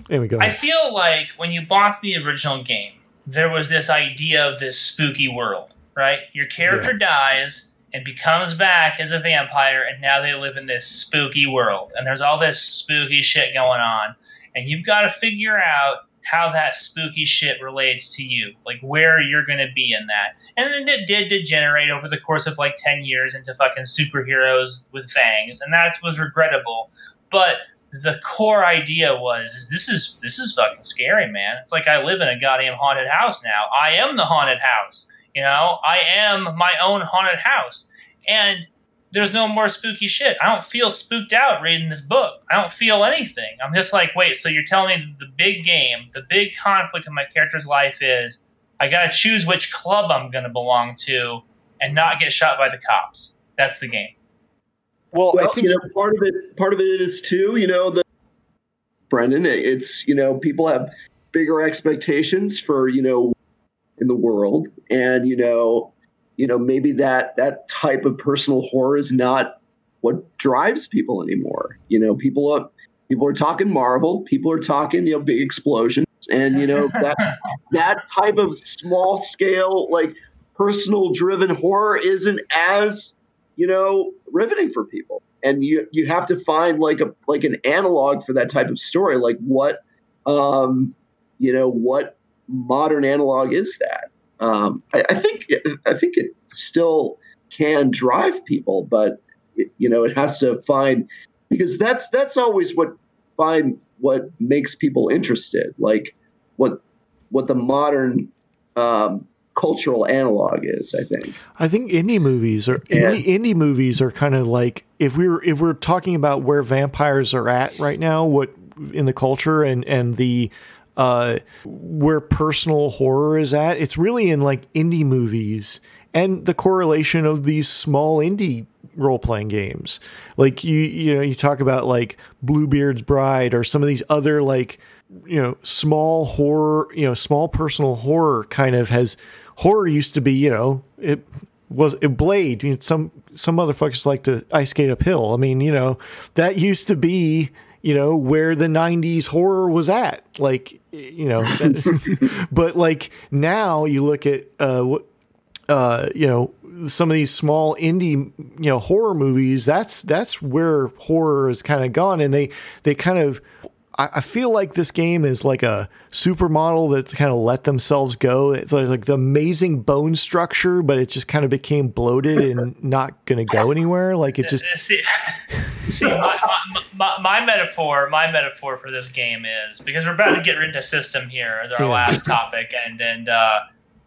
there we go. I feel like when you bought the original game, there was this idea of this spooky world, right? Your character yeah. dies and becomes back as a vampire, and now they live in this spooky world. And there's all this spooky shit going on. And you've got to figure out how that spooky shit relates to you, like where you're going to be in that. And it did degenerate over the course of like ten years into fucking superheroes with fangs, and that was regrettable. But the core idea was, is this is this is fucking scary, man. It's like I live in a goddamn haunted house now. I am the haunted house. You know, I am my own haunted house, and there's no more spooky shit. I don't feel spooked out reading this book. I don't feel anything. I'm just like, wait, so you're telling me the big game, the big conflict in my character's life is I got to choose which club I'm going to belong to and not get shot by the cops. That's the game. Well, well I think you know, part of it, part of it is too, you know, the Brendan, it's, you know, people have bigger expectations for, you know, in the world, and you know, you know, maybe that that type of personal horror is not what drives people anymore. You know, people up, people are talking Marvel, people are talking, you know, big explosions, and you know that that type of small scale, like personal driven horror isn't as you know riveting for people. And you you have to find like a like an analog for that type of story. Like what, um, you know what. Modern analog is that um, I, I think I think it still can drive people, but it, you know it has to find, because that's that's always what find what makes people interested, like what what the modern um, cultural analog is. I think I think indie movies are yeah. indie, indie movies are kind of like, if we were if we're talking about where vampires are at right now, what in the culture and and the Uh, where personal horror is at, it's really in like indie movies and the correlation of these small indie role-playing games. Like you, you know, you talk about like Bluebeard's Bride or some of these other like, you know, small horror, you know, small personal horror kind of has horror used to be, you know, it was it Blade. You know, some, some motherfuckers like to ice skate uphill. I mean, you know, that used to be, you know, where the nineties horror was at, like, you know, but like now you look at, uh, uh, you know, some of these small indie, you know, horror movies, that's, that's where horror is kind of gone. And they, they kind of, I, I feel like this game is like a supermodel that's kind of let themselves go. It's like, like the amazing bone structure, but it just kind of became bloated and not going to go anywhere. Like it just, See, my, my, my, my metaphor, my metaphor for this game is, because we're about to get into system here, our yeah. last topic, and and uh,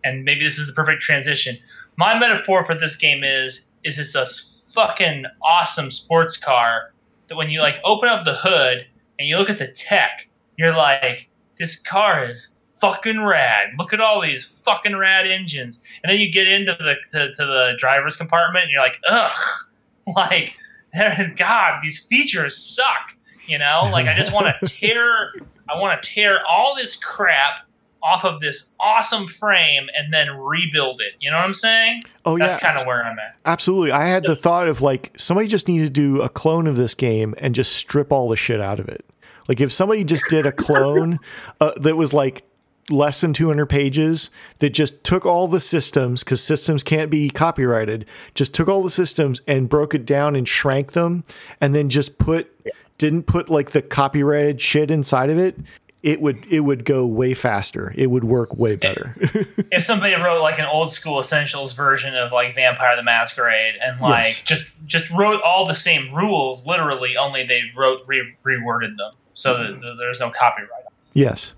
and maybe this is the perfect transition. My metaphor for this game is is it's a fucking awesome sports car that when you like open up the hood and you look at the tech, you're like, this car is fucking rad. Look at all these fucking rad engines. And then you get into the to, to the driver's compartment and you're like, ugh, like, God, these features suck. You know, like, I just want to tear, I want to tear all this crap off of this awesome frame and then rebuild it. You know what I'm saying? Oh, That's yeah. That's kind of where I'm at. Absolutely. I had so, the thought of like, somebody just needed to do a clone of this game and just strip all the shit out of it. Like, if somebody just did a clone uh, that was like less than two hundred pages, that just took all the systems, because systems can't be copyrighted, just took all the systems and broke it down and shrank them, and then just put yeah. didn't put like the copyrighted shit inside of it, it would it would go way faster. It would work way better. If somebody wrote like an old school essentials version of like Vampire the Masquerade and like yes. just just wrote all the same rules, literally, only they wrote re- reworded them so that mm-hmm. there's no copyright. Yes.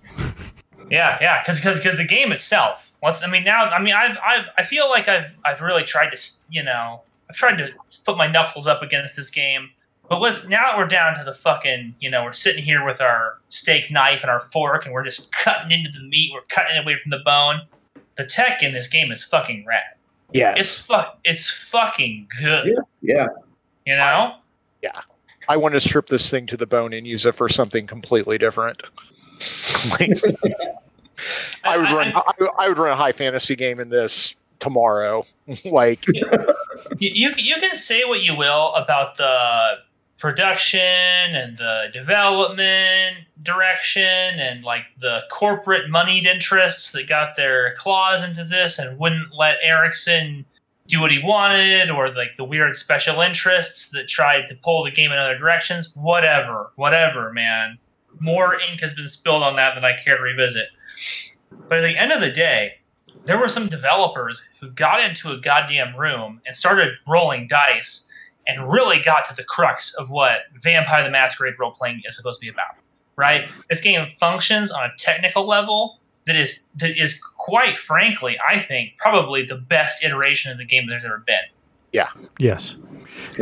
Yeah, yeah, because because the game itself. What's I mean now? I mean I've I've I feel like I've I've really tried to you know I've tried to put my knuckles up against this game. But let's now we're down to the fucking you know we're sitting here with our steak knife and our fork and we're just cutting into the meat. We're cutting away from the bone. The tech in this game is fucking rad. Yes, it's fuck. It's fucking good. Yeah, yeah. You know. I, yeah, I want to strip this thing to the bone and use it for something completely different. I would run. I, I would run a high fantasy game in this tomorrow. Like you, you, you can say what you will about the production and the development direction and like the corporate moneyed interests that got their claws into this and wouldn't let Erickson do what he wanted, or like the weird special interests that tried to pull the game in other directions. Whatever, whatever, man. More ink has been spilled on that than I care to revisit. But at the end of the day, there were some developers who got into a goddamn room and started rolling dice and really got to the crux of what Vampire the Masquerade role-playing is supposed to be about, right? This game functions on a technical level that is, that is quite frankly, I think, probably the best iteration of the game there's ever been. Yeah. Yes.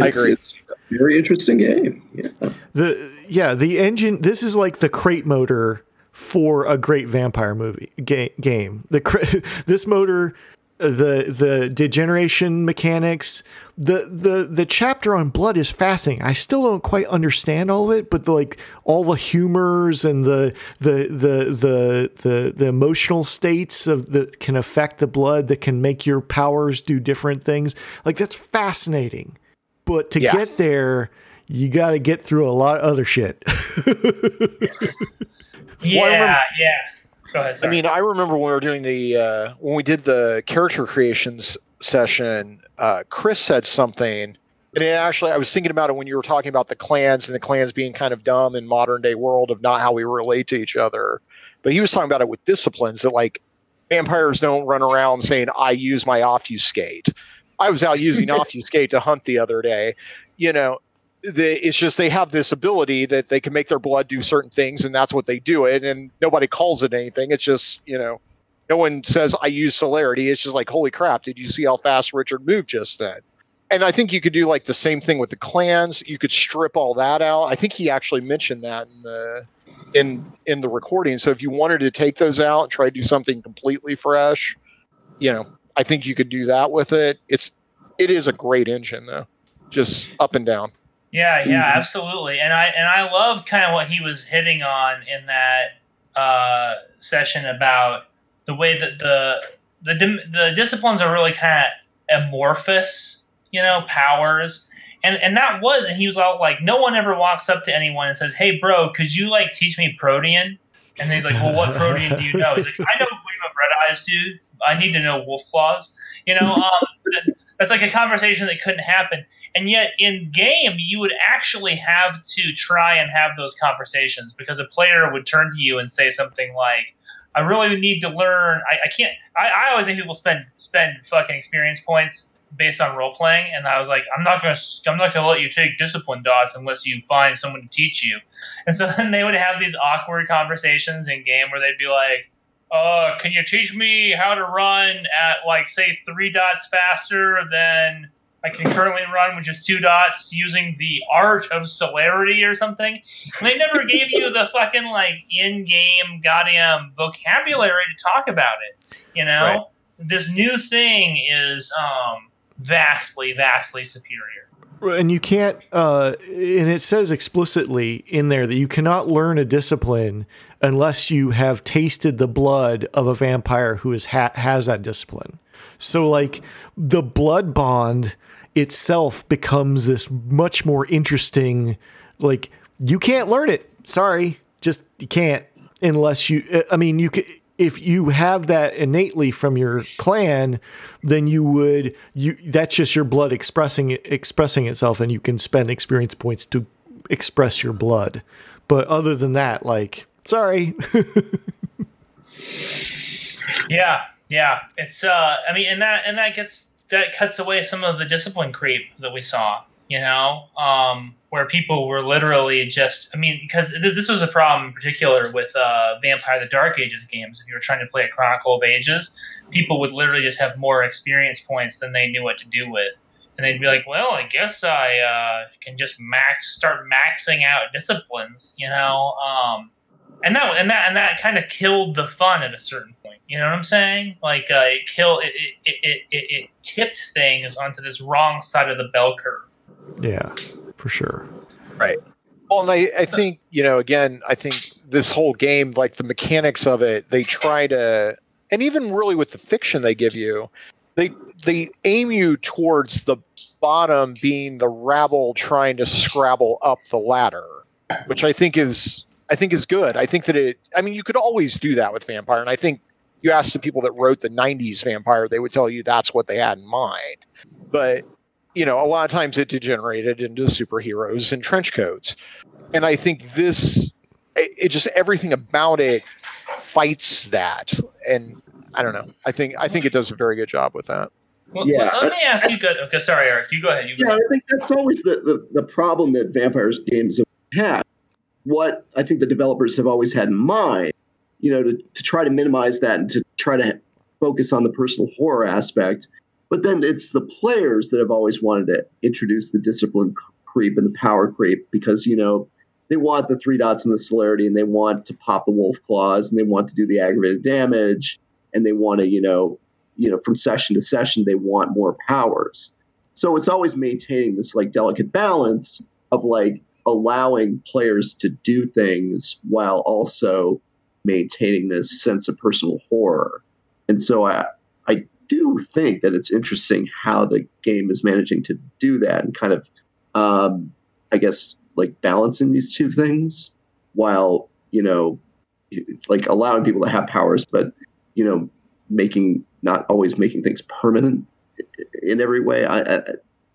I it's, agree. It's a very interesting game. Yeah. The yeah, the engine, this is like the crate motor for a great vampire movie ga- game. The this motor, the the degeneration mechanics, the the the chapter on blood is fascinating. I still don't quite understand all of it, but the, like all the humors and the the the the the, the emotional states of that can affect the blood, that can make your powers do different things. Like, that's fascinating. But to yeah. get there, you got to get through a lot of other shit. Yeah, well, remember, yeah. Go ahead, sorry. I mean, I remember when we were doing the uh, when we did the character creations session, uh, Chris said something, and it actually, I was thinking about it when you were talking about the clans and the clans being kind of dumb in modern day world of not how we relate to each other. But he was talking about it with disciplines, that like vampires don't run around saying, "I use my obfuscate." I was out using obfuscate to hunt the other day, you know. The, it's just they have this ability that they can make their blood do certain things, and that's what they do it, and nobody calls it anything. It's just, you know, no one says, "I use celerity." It's just like, holy crap, did you see how fast Richard moved just then? And I think you could do like the same thing with the clans. You could strip all that out. I think he actually mentioned that in the in in the recording. So if you wanted to take those out and try to do something completely fresh, you know, I think you could do that with it. It's it is a great engine though, just up and down. Yeah, yeah, mm-hmm. absolutely. And I and I loved kind of what he was hitting on in that uh, session about the way that the the the disciplines are really kind of amorphous, you know, powers. And and that was, and he was all like, no one ever walks up to anyone and says, "Hey, bro, could you like teach me Protean?" And then he's like, "Well, what Protean do you know?" He's like, "I know Queen of Red Eyes, dude. I need to know Wolf Claws." You know, um, that's like a conversation that couldn't happen. And yet in game, you would actually have to try and have those conversations, because a player would turn to you and say something like, I really need to learn. I, I can't, I, I always think people spend, spend fucking experience points based on role playing, and I was like, I'm not gonna, I'm not gonna let you take discipline dots unless you find someone to teach you. And so then they would have these awkward conversations in game where they'd be like, "Uh, can you teach me how to run at like say three dots faster than I can currently run with just two dots using the art of celerity or something?" And they never gave you the fucking like in-game goddamn vocabulary to talk about it. You know, right. This new thing is um, vastly, vastly superior. And you can't, uh, and it says explicitly in there that you cannot learn a discipline unless you have tasted the blood of a vampire who is ha- has that discipline. So like the blood bond itself becomes this much more interesting, like you can't learn it. Sorry. Just you can't unless you, I mean, you can, if you have that innately from your clan, then you would, you, that's just your blood expressing, expressing itself, and you can spend experience points to express your blood. But other than that, like, sorry. Yeah. Yeah. It's, uh, I mean, and that, and that gets, that cuts away some of the discipline creep that we saw, you know, um, where people were literally just, I mean, because th- this was a problem in particular with uh, Vampire the Dark Ages games. If you were trying to play a Chronicle of Ages, people would literally just have more experience points than they knew what to do with. And they'd be like, well, I guess I uh, can just max start maxing out disciplines, you know? Um, and that and that, and that kind of killed the fun at a certain point. You know what I'm saying? Like, uh, it, killed, it, it, it, it, it tipped things onto this wrong side of the bell curve. Yeah. For sure. Right. Well, and I, I think, you know, again, I think this whole game, like the mechanics of it, they try to, and even really with the fiction they give you, they they aim you towards the bottom being the rabble trying to scrabble up the ladder, which I think is, I think is good. I think that it, I mean, you could always do that with Vampire. And I think you ask the people that wrote the nineties Vampire, they would tell you that's what they had in mind. But you know, a lot of times it degenerated into superheroes and trench coats. And I think this, it, it just, everything about it fights that. And I don't know. I think, I think it does a very good job with that. Well, yeah. Well, let me ask you, good. Okay. Sorry, Eric, you go ahead. You go yeah, ahead. I think that's always the, the, the problem that Vampires games have had. What I think the developers have always had in mind, you know, to, to try to minimize that and to try to focus on the personal horror aspect. But then it's the players that have always wanted to introduce the discipline creep and the power creep because, you know, they want the three dots and the celerity, and they want to pop the wolf claws, and they want to do the aggravated damage, and they want to, you know, you know, from session to session, they want more powers. So it's always maintaining this like delicate balance of like allowing players to do things while also maintaining this sense of personal horror. And so I, I, do think that it's interesting how the game is managing to do that and kind of, um, I guess, like balancing these two things while, you know, like allowing people to have powers, but, you know, making, not always making things permanent in every way. I, I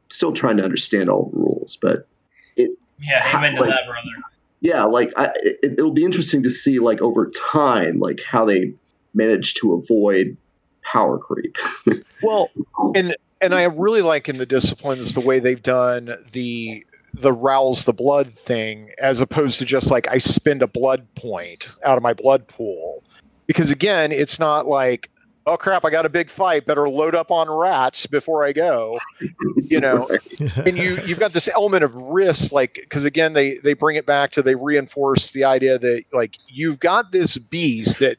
still trying to understand all the rules, but it, yeah, amen to that, brother. Yeah. Like I, it, it'll be interesting to see like over time, like how they manage to avoid power creep. Well, and and I really like in the disciplines the way they've done the the rouse the blood thing, as opposed to just like I spend a blood point out of my blood pool, because again, it's not like, oh crap, I got a big fight, better load up on rats before I go, you know. And you you've got this element of risk, like, because again they they bring it back to, they reinforce the idea that like you've got this beast that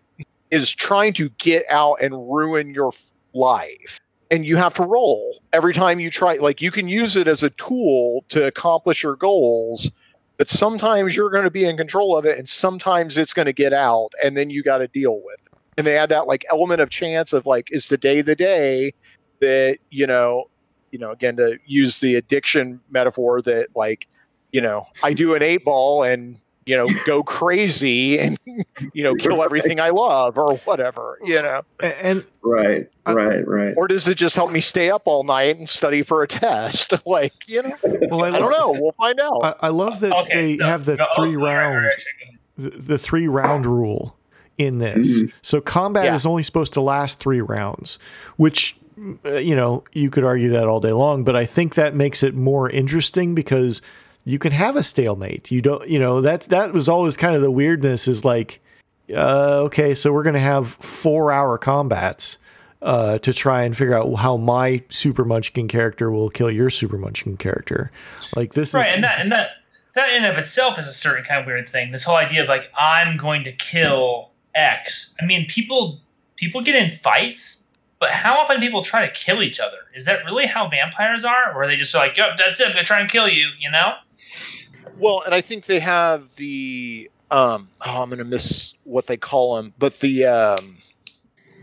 is trying to get out and ruin your life, and you have to roll every time you try. Like, you can use it as a tool to accomplish your goals, but sometimes you're going to be in control of it, and sometimes it's going to get out, and then you got to deal with it. And they add that like element of chance of like, is today the day that, you know, you know, again, to use the addiction metaphor, that like, you know, I do an eight ball and, you know, go crazy and, you know, kill everything I love or whatever, you know. And right, right, right. Or does it just help me stay up all night and study for a test? Like, you know, well, I, I love, don't know. We'll find out. I, I love that okay, they no, have the no, three oh, round, right, right. The, the three round rule in this. Mm-hmm. So combat yeah. is only supposed to last three rounds, which you know, you could argue that all day long, but I think that makes it more interesting because you can have a stalemate. You don't, you know, that, that was always kind of the weirdness is like, uh, okay, so we're going to have four hour combats uh, to try and figure out how my super munchkin character will kill your super munchkin character. Like this. Right. Is, and that, and that, that in and of itself is a certain kind of weird thing. This whole idea of like, I'm going to kill X. I mean, people, people get in fights, but how often people try to kill each other? Is that really how vampires are? Or are they just like, oh, that's it, I'm going to try and kill you, you know? Well, and I think they have the, um, oh, I'm going to miss what they call them, but the, um,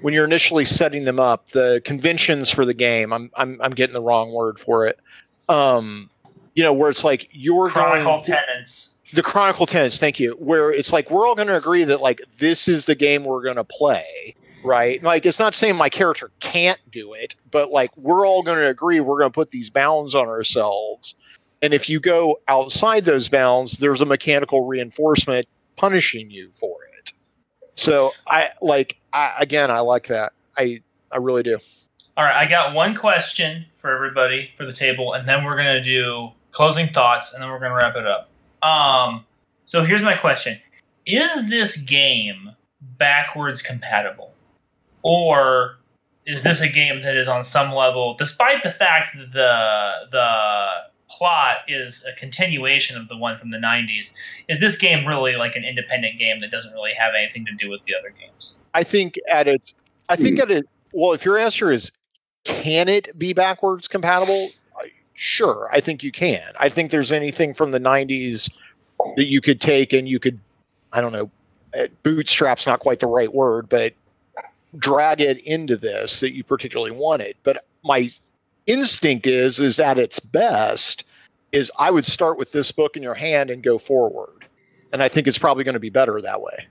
when you're initially setting them up, the conventions for the game, I'm I'm, I'm getting the wrong word for it, um, you know, where it's like, you're Chronicle going... Chronicle Tenants. The Chronicle Tenants, thank you, where it's like, we're all going to agree that, like, this is the game we're going to play. Right. Like, it's not saying my character can't do it, but like, we're all going to agree we're going to put these bounds on ourselves. And if you go outside those bounds, there's a mechanical reinforcement punishing you for it. So I like, I, again, I like that. I, I really do. All right. I got one question for everybody for the table, and then we're going to do closing thoughts and then we're going to wrap it up. Um, so here's my question. Is this game backwards compatible? Or is this a game that is on some level, despite the fact that the the plot is a continuation of the one from the nineties, is this game really like an independent game that doesn't really have anything to do with the other games? I think at its, I think at it, well, if your answer is, can it be backwards compatible? Sure, I think you can. I think there's anything from the nineties that you could take and you could, I don't know, bootstrap's not quite the right word, but drag it into this that you particularly wanted. But my instinct is, is at its best is I would start with this book in your hand and go forward. And I think it's probably going to be better that way.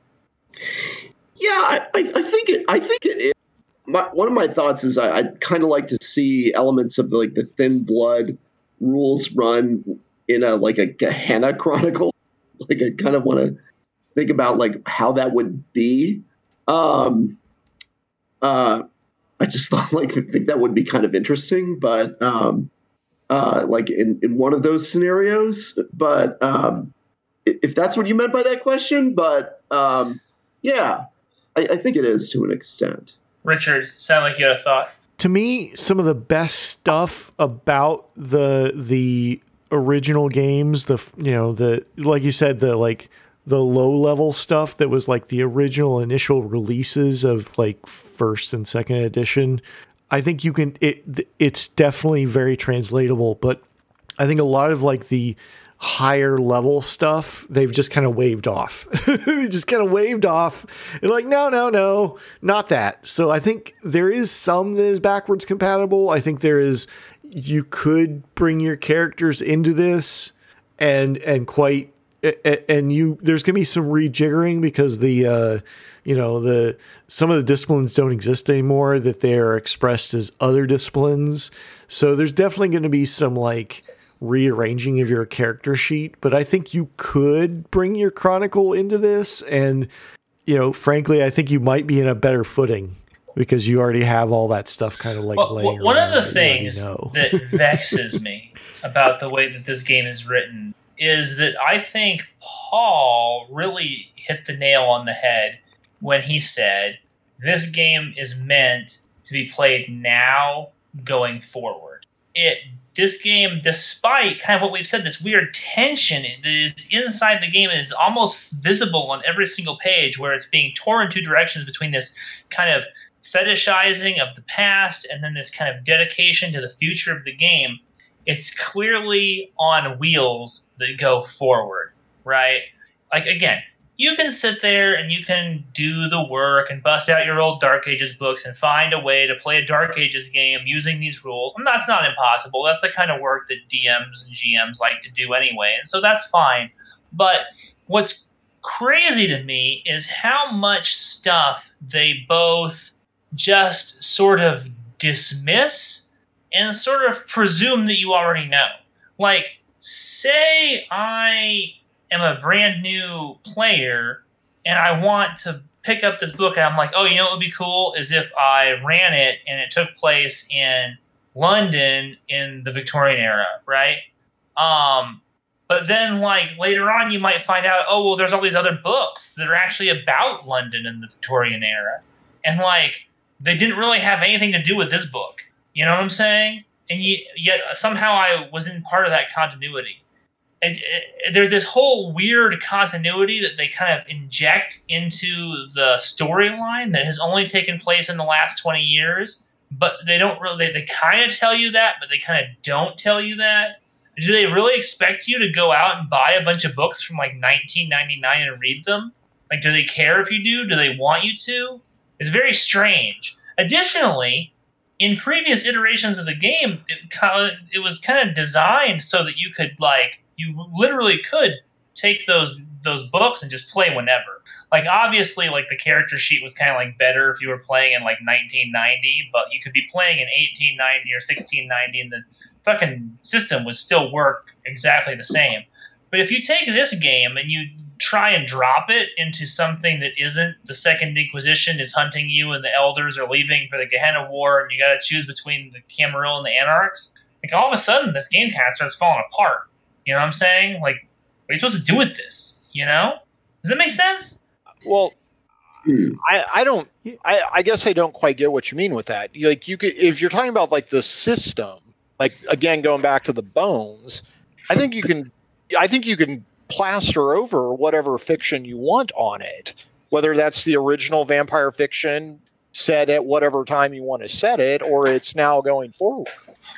Yeah, I, I think it, I think it is. My, one of my thoughts is I, I'd kind of like to see elements of like the Thin Blood rules run in a, like a Gehenna Chronicle. Like I kind of want to think about like how that would be. Um, Uh, I just thought like I think that would be kind of interesting, but um, uh, like in, in one of those scenarios. But um, if that's what you meant by that question, but um, yeah, I, I think it is to an extent. Richard, sound like you had a thought. To me, some of the best stuff about the the original games, the you know the like you said the like the low level stuff that was like the original initial releases of like first and second edition. I think you can, it, it's definitely very translatable, but I think a lot of like the higher level stuff, they've just kind of waved off. They just kind of waved off and like, no, no, no, not that. So I think there is some that is backwards compatible. I think there is, you could bring your characters into this and, and quite, and you, there's going to be some rejiggering because the, uh, you know, the, some of the disciplines don't exist anymore, that they are expressed as other disciplines. So there's definitely going to be some like rearranging of your character sheet, but I think you could bring your Chronicle into this. And, you know, frankly, I think you might be in a better footing because you already have all that stuff kind of like well, laying well, one around. One of the things that vexes me about the way that this game is written is that I think Paul really hit the nail on the head when he said, this game is meant to be played now going forward. It This game, despite kind of what we've said, this weird tension that is inside the game, is almost visible on every single page where it's being torn in two directions between this kind of fetishizing of the past and then this kind of dedication to the future of the game. It's clearly on wheels that go forward, right? Like, again, you can sit there and you can do the work and bust out your old Dark Ages books and find a way to play a Dark Ages game using these rules. And that's not impossible. That's the kind of work that D Ms and G Ms like to do anyway. And so that's fine. But what's crazy to me is how much stuff they both just sort of dismiss and sort of presume that you already know. Like, say I am a brand new player and I want to pick up this book and I'm like, oh, you know what would be cool is if I ran it and it took place in London in the Victorian era, right? Um, but then, like, later on you might find out, oh, well, there's all these other books that are actually about London in the Victorian era. And, like, they didn't really have anything to do with this book. You know what I'm saying? And yet somehow I was in part of that continuity. And there's this whole weird continuity that they kind of inject into the storyline that has only taken place in the last twenty years. But they don't really, they, they kind of tell you that, but they kind of don't tell you that. Do they really expect you to go out and buy a bunch of books from like nineteen ninety-nine and read them? Like, do they care if you do? Do they want you to? It's very strange. Additionally, in previous iterations of the game, it, it was kind of designed so that you could, like, you literally could take those those books and just play whenever. Like, obviously, like, the character sheet was kind of, like, better if you were playing in, like, nineteen ninety, but you could be playing in eighteen ninety or sixteen ninety, and the fucking system would still work exactly the same. But if you take this game and you try and drop it into something that isn't the Second Inquisition is hunting you and the Elders are leaving for the Gehenna War, and you got to choose between the Camarilla and the Anarchs, like, all of a sudden, this game kind of starts falling apart. You know what I'm saying? Like, what are you supposed to do with this? You know? Does that make sense? Well, I, I don't. I, I guess I don't quite get what you mean with that. You, like, you could, if you're talking about like the system, like again going back to the bones, I think you can. I think you can plaster over whatever fiction you want on it, whether that's the original vampire fiction set at whatever time you want to set it, or it's now going forward.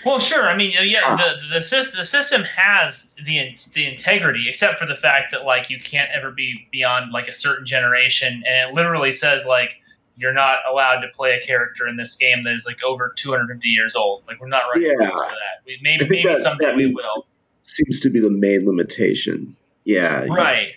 Well, sure. I mean, yeah, the the, the system has the the integrity, except for the fact that, like, you can't ever be beyond, like, a certain generation, and it literally says, like, you're not allowed to play a character in this game that is, like, over two hundred fifty years old. Like, we're not running rules yeah. for that. We, maybe maybe that, someday that we will. Seems to be the main limitation. Yeah. Right. Yeah.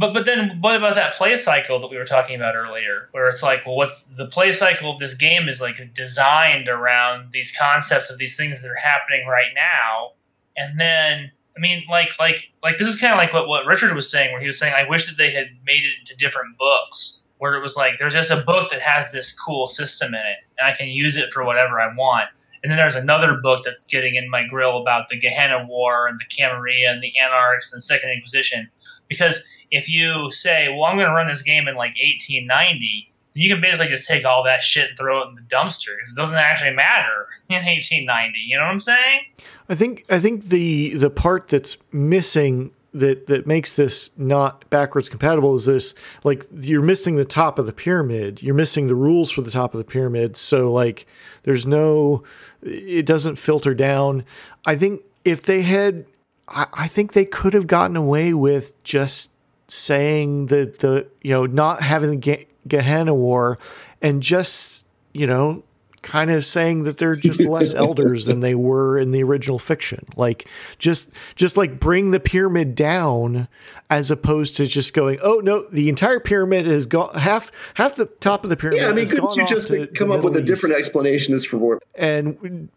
But but then what about that play cycle that we were talking about earlier, where it's like, well, what's the play cycle of this game is like designed around these concepts of these things that are happening right now. And then, I mean, like like like this is kind of like what, what Richard was saying, where he was saying, I wish that they had made it into different books, where it was like, there's just a book that has this cool system in it, and I can use it for whatever I want. And then there's another book that's getting in my grill about the Gehenna War and the Camarilla and the Anarchs and the Second Inquisition. Because if you say, well, I'm going to run this game in like eighteen ninety, you can basically just take all that shit and throw it in the dumpster because it doesn't actually matter in eighteen ninety. You know what I'm saying? I think I think the the part that's missing that, that makes this not backwards compatible is this, like, you're missing the top of the pyramid. You're missing the rules for the top of the pyramid. So, like, there's no, it doesn't filter down. I think if they had... I think they could have gotten away with just saying that the, you know, not having the Ge- Gehenna War and just, you know, kind of saying that they're just less elders than they were in the original fiction. Like just, just like bring the pyramid down as opposed to just going, oh no, the entire pyramid has gone half, half the top of the pyramid. Yeah, I mean, couldn't you just come up with a different explanation as for war? And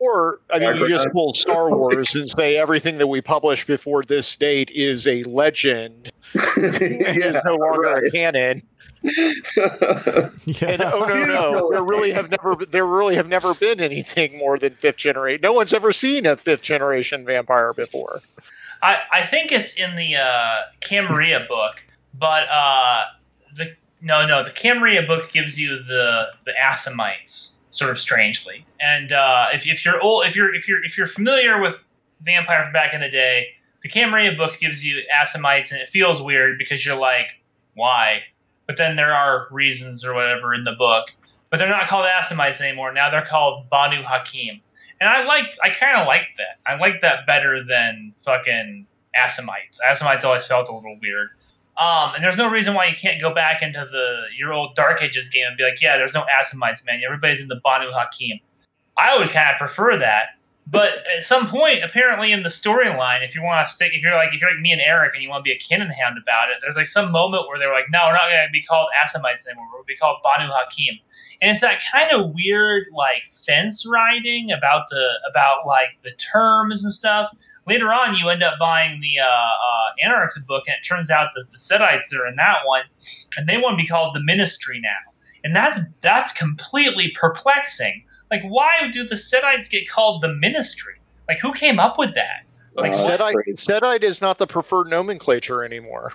or I mean, you just pull Star Wars and say everything that we publish before this date is a legend and yeah, is no longer right. canon. Yeah. And oh no, no, there really have never there really have never been anything more than fifth generation. No one's ever seen a fifth generation vampire before. I, I think it's in the uh, Camarilla book, but uh, the no no the Camarilla book gives you the the Asimites. Sort of strangely, and uh, if, if you're old, if you're if you're if you're familiar with Vampire from back in the day, the Camarilla book gives you Asimites, and it feels weird because you're like, why? But then there are reasons or whatever in the book, but they're not called Asimites anymore. Now they're called Banu Hakim, and I like, I kind of like that. I like that better than fucking Asimites. Asimites always felt a little weird. Um, and there's no reason why you can't go back into the your old Dark Ages game and be like, yeah, there's no Asimites, man. Everybody's in the Banu Hakim. I would kind of prefer that. But at some point, apparently in the storyline, if you want to stick, if you're like if you're like me and Eric and you want to be a kin and hound about it, there's like some moment where they're like, no, we're not going to be called Asimites anymore. We're going to be called Banu Hakim. And it's that kind of weird like fence riding about the about like the terms and stuff. Later on, you end up buying the uh, uh, Anarchist book, and it turns out that the Setites are in that one, and they want to be called the Ministry now. And that's that's completely perplexing. Like, why do the Setites get called the Ministry? Like, who came up with that? Like, uh, Setite, Setite is not the preferred nomenclature anymore.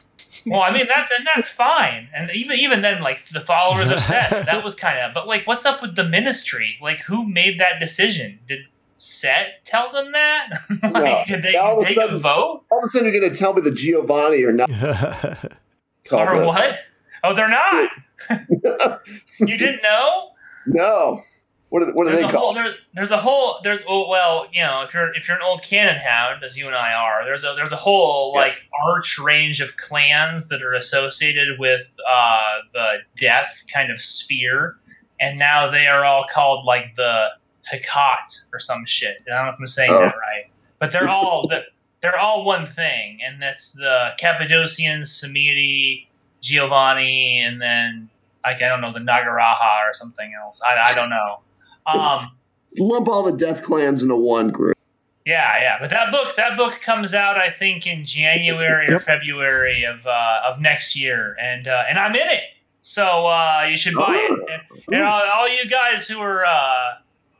Well, I mean, that's and that's fine. And even even then, like, the followers of Set, that was kind of... But, like, what's up with the Ministry? Like, who made that decision? Did Set tell them that? Like, yeah. Did they all take sudden, a vote? All of a sudden, you're going to tell me the Giovanni are not... or them. What? Oh, they're not! You didn't know? No. What are, what are they called? Whole, there, there's a whole there's oh, well, you know, if you're if you're an old canon hound, as you and I are, there's a there's a whole yes. like arch range of clans that are associated with uh, the death kind of sphere, and now they are all called like the Hecate or some shit. And I don't know if I'm saying oh. that right, but they're all the, they're all one thing, and that's the Cappadocians, Samiti, Giovanni, and then like I don't know the Nagaraha or something else. I, I don't know. Um, lump all the death clans into one group. Yeah, yeah. But that book, that book comes out, I think, in January yep. or February of uh, of next year, and uh, and I'm in it, so uh, you should buy oh. it. And, and all, all you guys who are uh,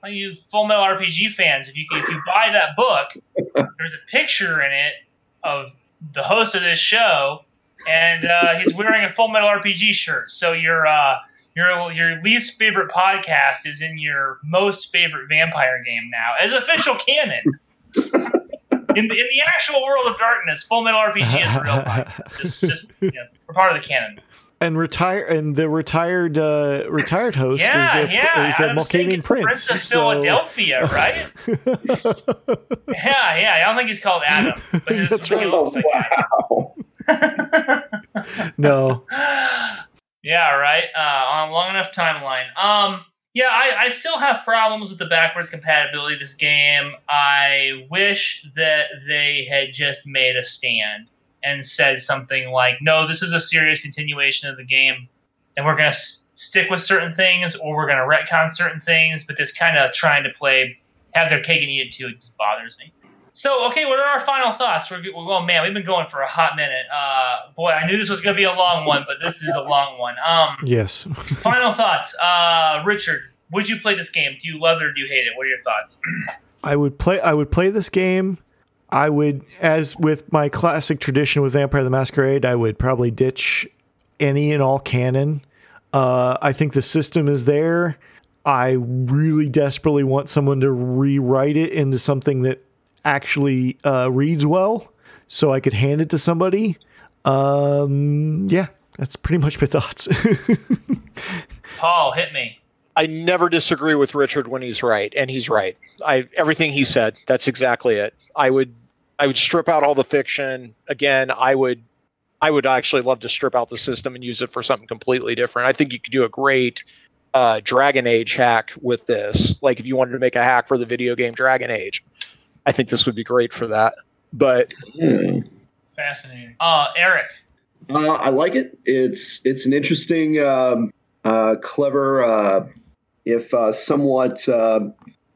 all you Full Metal R P G fans, if you if you buy that book, there's a picture in it of the host of this show, and uh, he's wearing a Full Metal R P G shirt. So you're. Uh, Your your least favorite podcast is in your most favorite vampire game now, as official canon. in the in the actual world of darkness, Full Metal R P G is real life. Just just you know, we're part of the canon. And retire and the retired uh, retired host yeah, is a, yeah. is a Malkavian prince, Prince of so. Philadelphia, right? yeah, yeah. I don't think he's called Adam, but his That's really right. looks like wow. Adam. no. Yeah, right. Uh, on a long enough timeline. Um, yeah, I, I still have problems with the backwards compatibility of this game. I wish that they had just made a stand and said something like, no, this is a serious continuation of the game, and we're going to s- stick with certain things, or we're going to retcon certain things, but this kind of trying to play, have their cake and eat it too, it just bothers me. So, okay, what are our final thoughts? We're, we're well, man, we've been going for a hot minute. Uh, boy, I knew this was going to be a long one, but this is a long one. Um, yes. Final thoughts. Uh, Richard, would you play this game? Do you love it or do you hate it? What are your thoughts? I would play. I would play this game. I would, as with my classic tradition with Vampire the Masquerade, I would probably ditch any and all canon. Uh, I think the system is there. I really desperately want someone to rewrite it into something that actually uh, reads well, so I could hand it to somebody. Um, yeah, that's pretty much my thoughts. Paul, hit me. I never disagree with Richard when he's right, and he's right. I everything he said, that's exactly it. I would, I would strip out all the fiction. Again, I would, I would actually love to strip out the system and use it for something completely different. I think you could do a great uh, Dragon Age hack with this. Like if you wanted to make a hack for the video game Dragon Age. I think this would be great for that, but fascinating. Uh, Eric, uh, I like it. It's it's an interesting, um, uh, clever, uh, if uh, somewhat uh,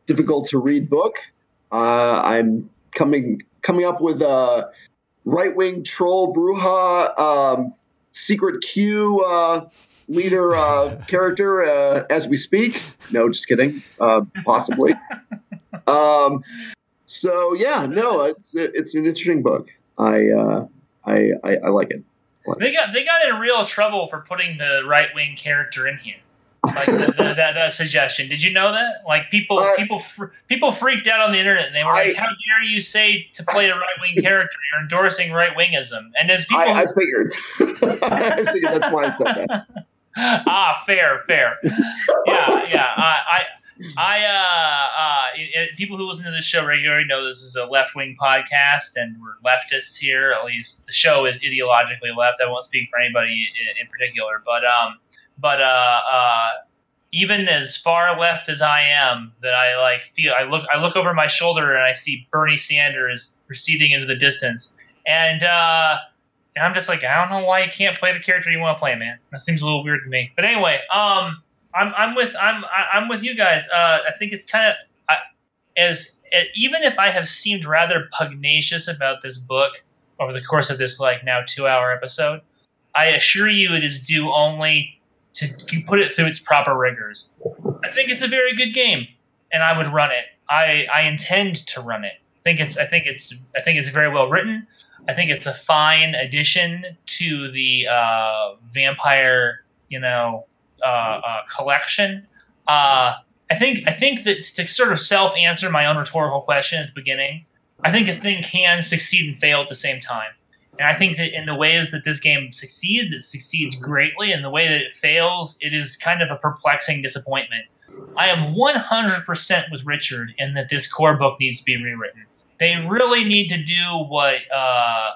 difficult to read book. Uh, I'm coming coming up with a right wing troll Bruja, um, secret Q uh, leader uh, character uh, as we speak. No, just kidding. Uh, possibly. um, So yeah, no, it's it's an interesting book. I uh, I, I I like it. Like they got they got in real trouble for putting the right wing character in here. Like the, the, that, that suggestion. Did you know that? Like people uh, people fr- people freaked out on the internet, and they were I, like, "How dare you say to play a right wing character? You're endorsing right wingism." And as people, I, I figured, I figured that's why I said that. Ah, fair, fair. Yeah, yeah. I. I I uh, uh, people who listen to this show regularly know this is a left-wing podcast, and we're leftists here. At least the show is ideologically left. I won't speak for anybody in, in particular, but um, but uh, uh, even as far left as I am, that I like feel I look I look over my shoulder and I see Bernie Sanders receding into the distance, and uh, and I'm just like, I don't know why you can't play the character you want to play, man. That seems a little weird to me. But anyway, um. I'm I'm with I'm I'm with you guys. Uh, I think it's kind of I, as even if I have seemed rather pugnacious about this book over the course of this like now two hour episode, I assure you it is due only to put it through its proper rigors. I think it's a very good game, and I would run it. I, I intend to run it. I think it's I think it's I think it's very well written. I think it's a fine addition to the uh, vampire, you know, uh, uh, collection. Uh, I think I think that to sort of self-answer my own rhetorical question at the beginning, I think a thing can succeed and fail at the same time. And I think that in the ways that this game succeeds, it succeeds greatly. And the way that it fails, it is kind of a perplexing disappointment. I am one hundred percent with Richard in that this core book needs to be rewritten. They really need to do what uh,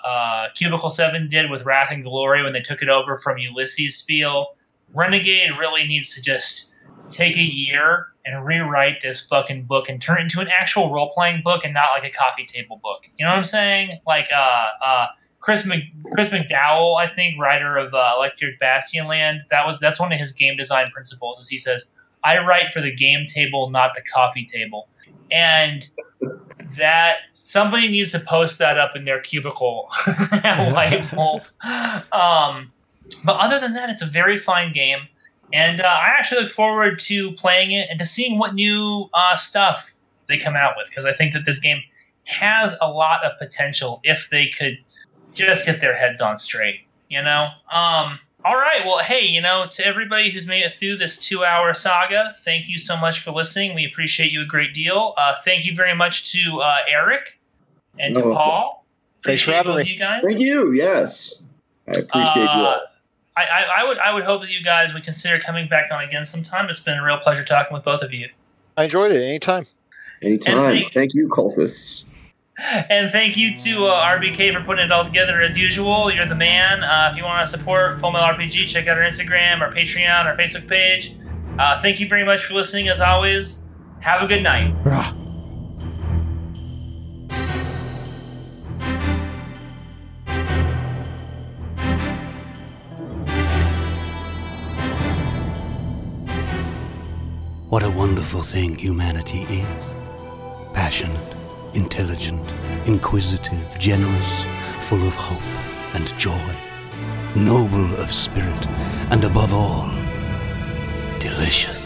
uh, Cubicle seven did with Wrath and Glory when they took it over from Ulysses' spiel. Renegade really needs to just take a year and rewrite this fucking book and turn it into an actual role-playing book and not like a coffee table book. You know what I'm saying? Like uh, uh, Chris, Mc- Chris McDowell, I think, writer of uh, Electric Bastion Land, that was, that's one of his game design principles, is he says, I write for the game table, not the coffee table. And that somebody needs to post that up in their cubicle at White Wolf. Um, but other than that, it's a very fine game. And uh, I actually look forward to playing it and to seeing what new uh, stuff they come out with, because I think that this game has a lot of potential if they could just get their heads on straight, you know? Um, all right. Well, hey, you know, to everybody who's made it through this two-hour saga, thank you so much for listening. We appreciate you a great deal. Uh, thank you very much to uh, Eric and no, to Paul. Thanks for having me. You guys. Thank you. Yes, I appreciate uh, you all. I, I, I would I would hope that you guys would consider coming back on again sometime. It's been a real pleasure talking with both of you. I enjoyed it. Anytime. Anytime. Thank, thank you, Colfus. And thank you to uh, R B K for putting it all together as usual. You're the man. Uh, if you want to support Full Metal R P G, check out our Instagram, our Patreon, our Facebook page. Uh, thank you very much for listening, as always. Have a good night. Rah. What a wonderful thing humanity is. Passionate. Intelligent, inquisitive, generous, full of hope and joy, noble of spirit, and above all, delicious.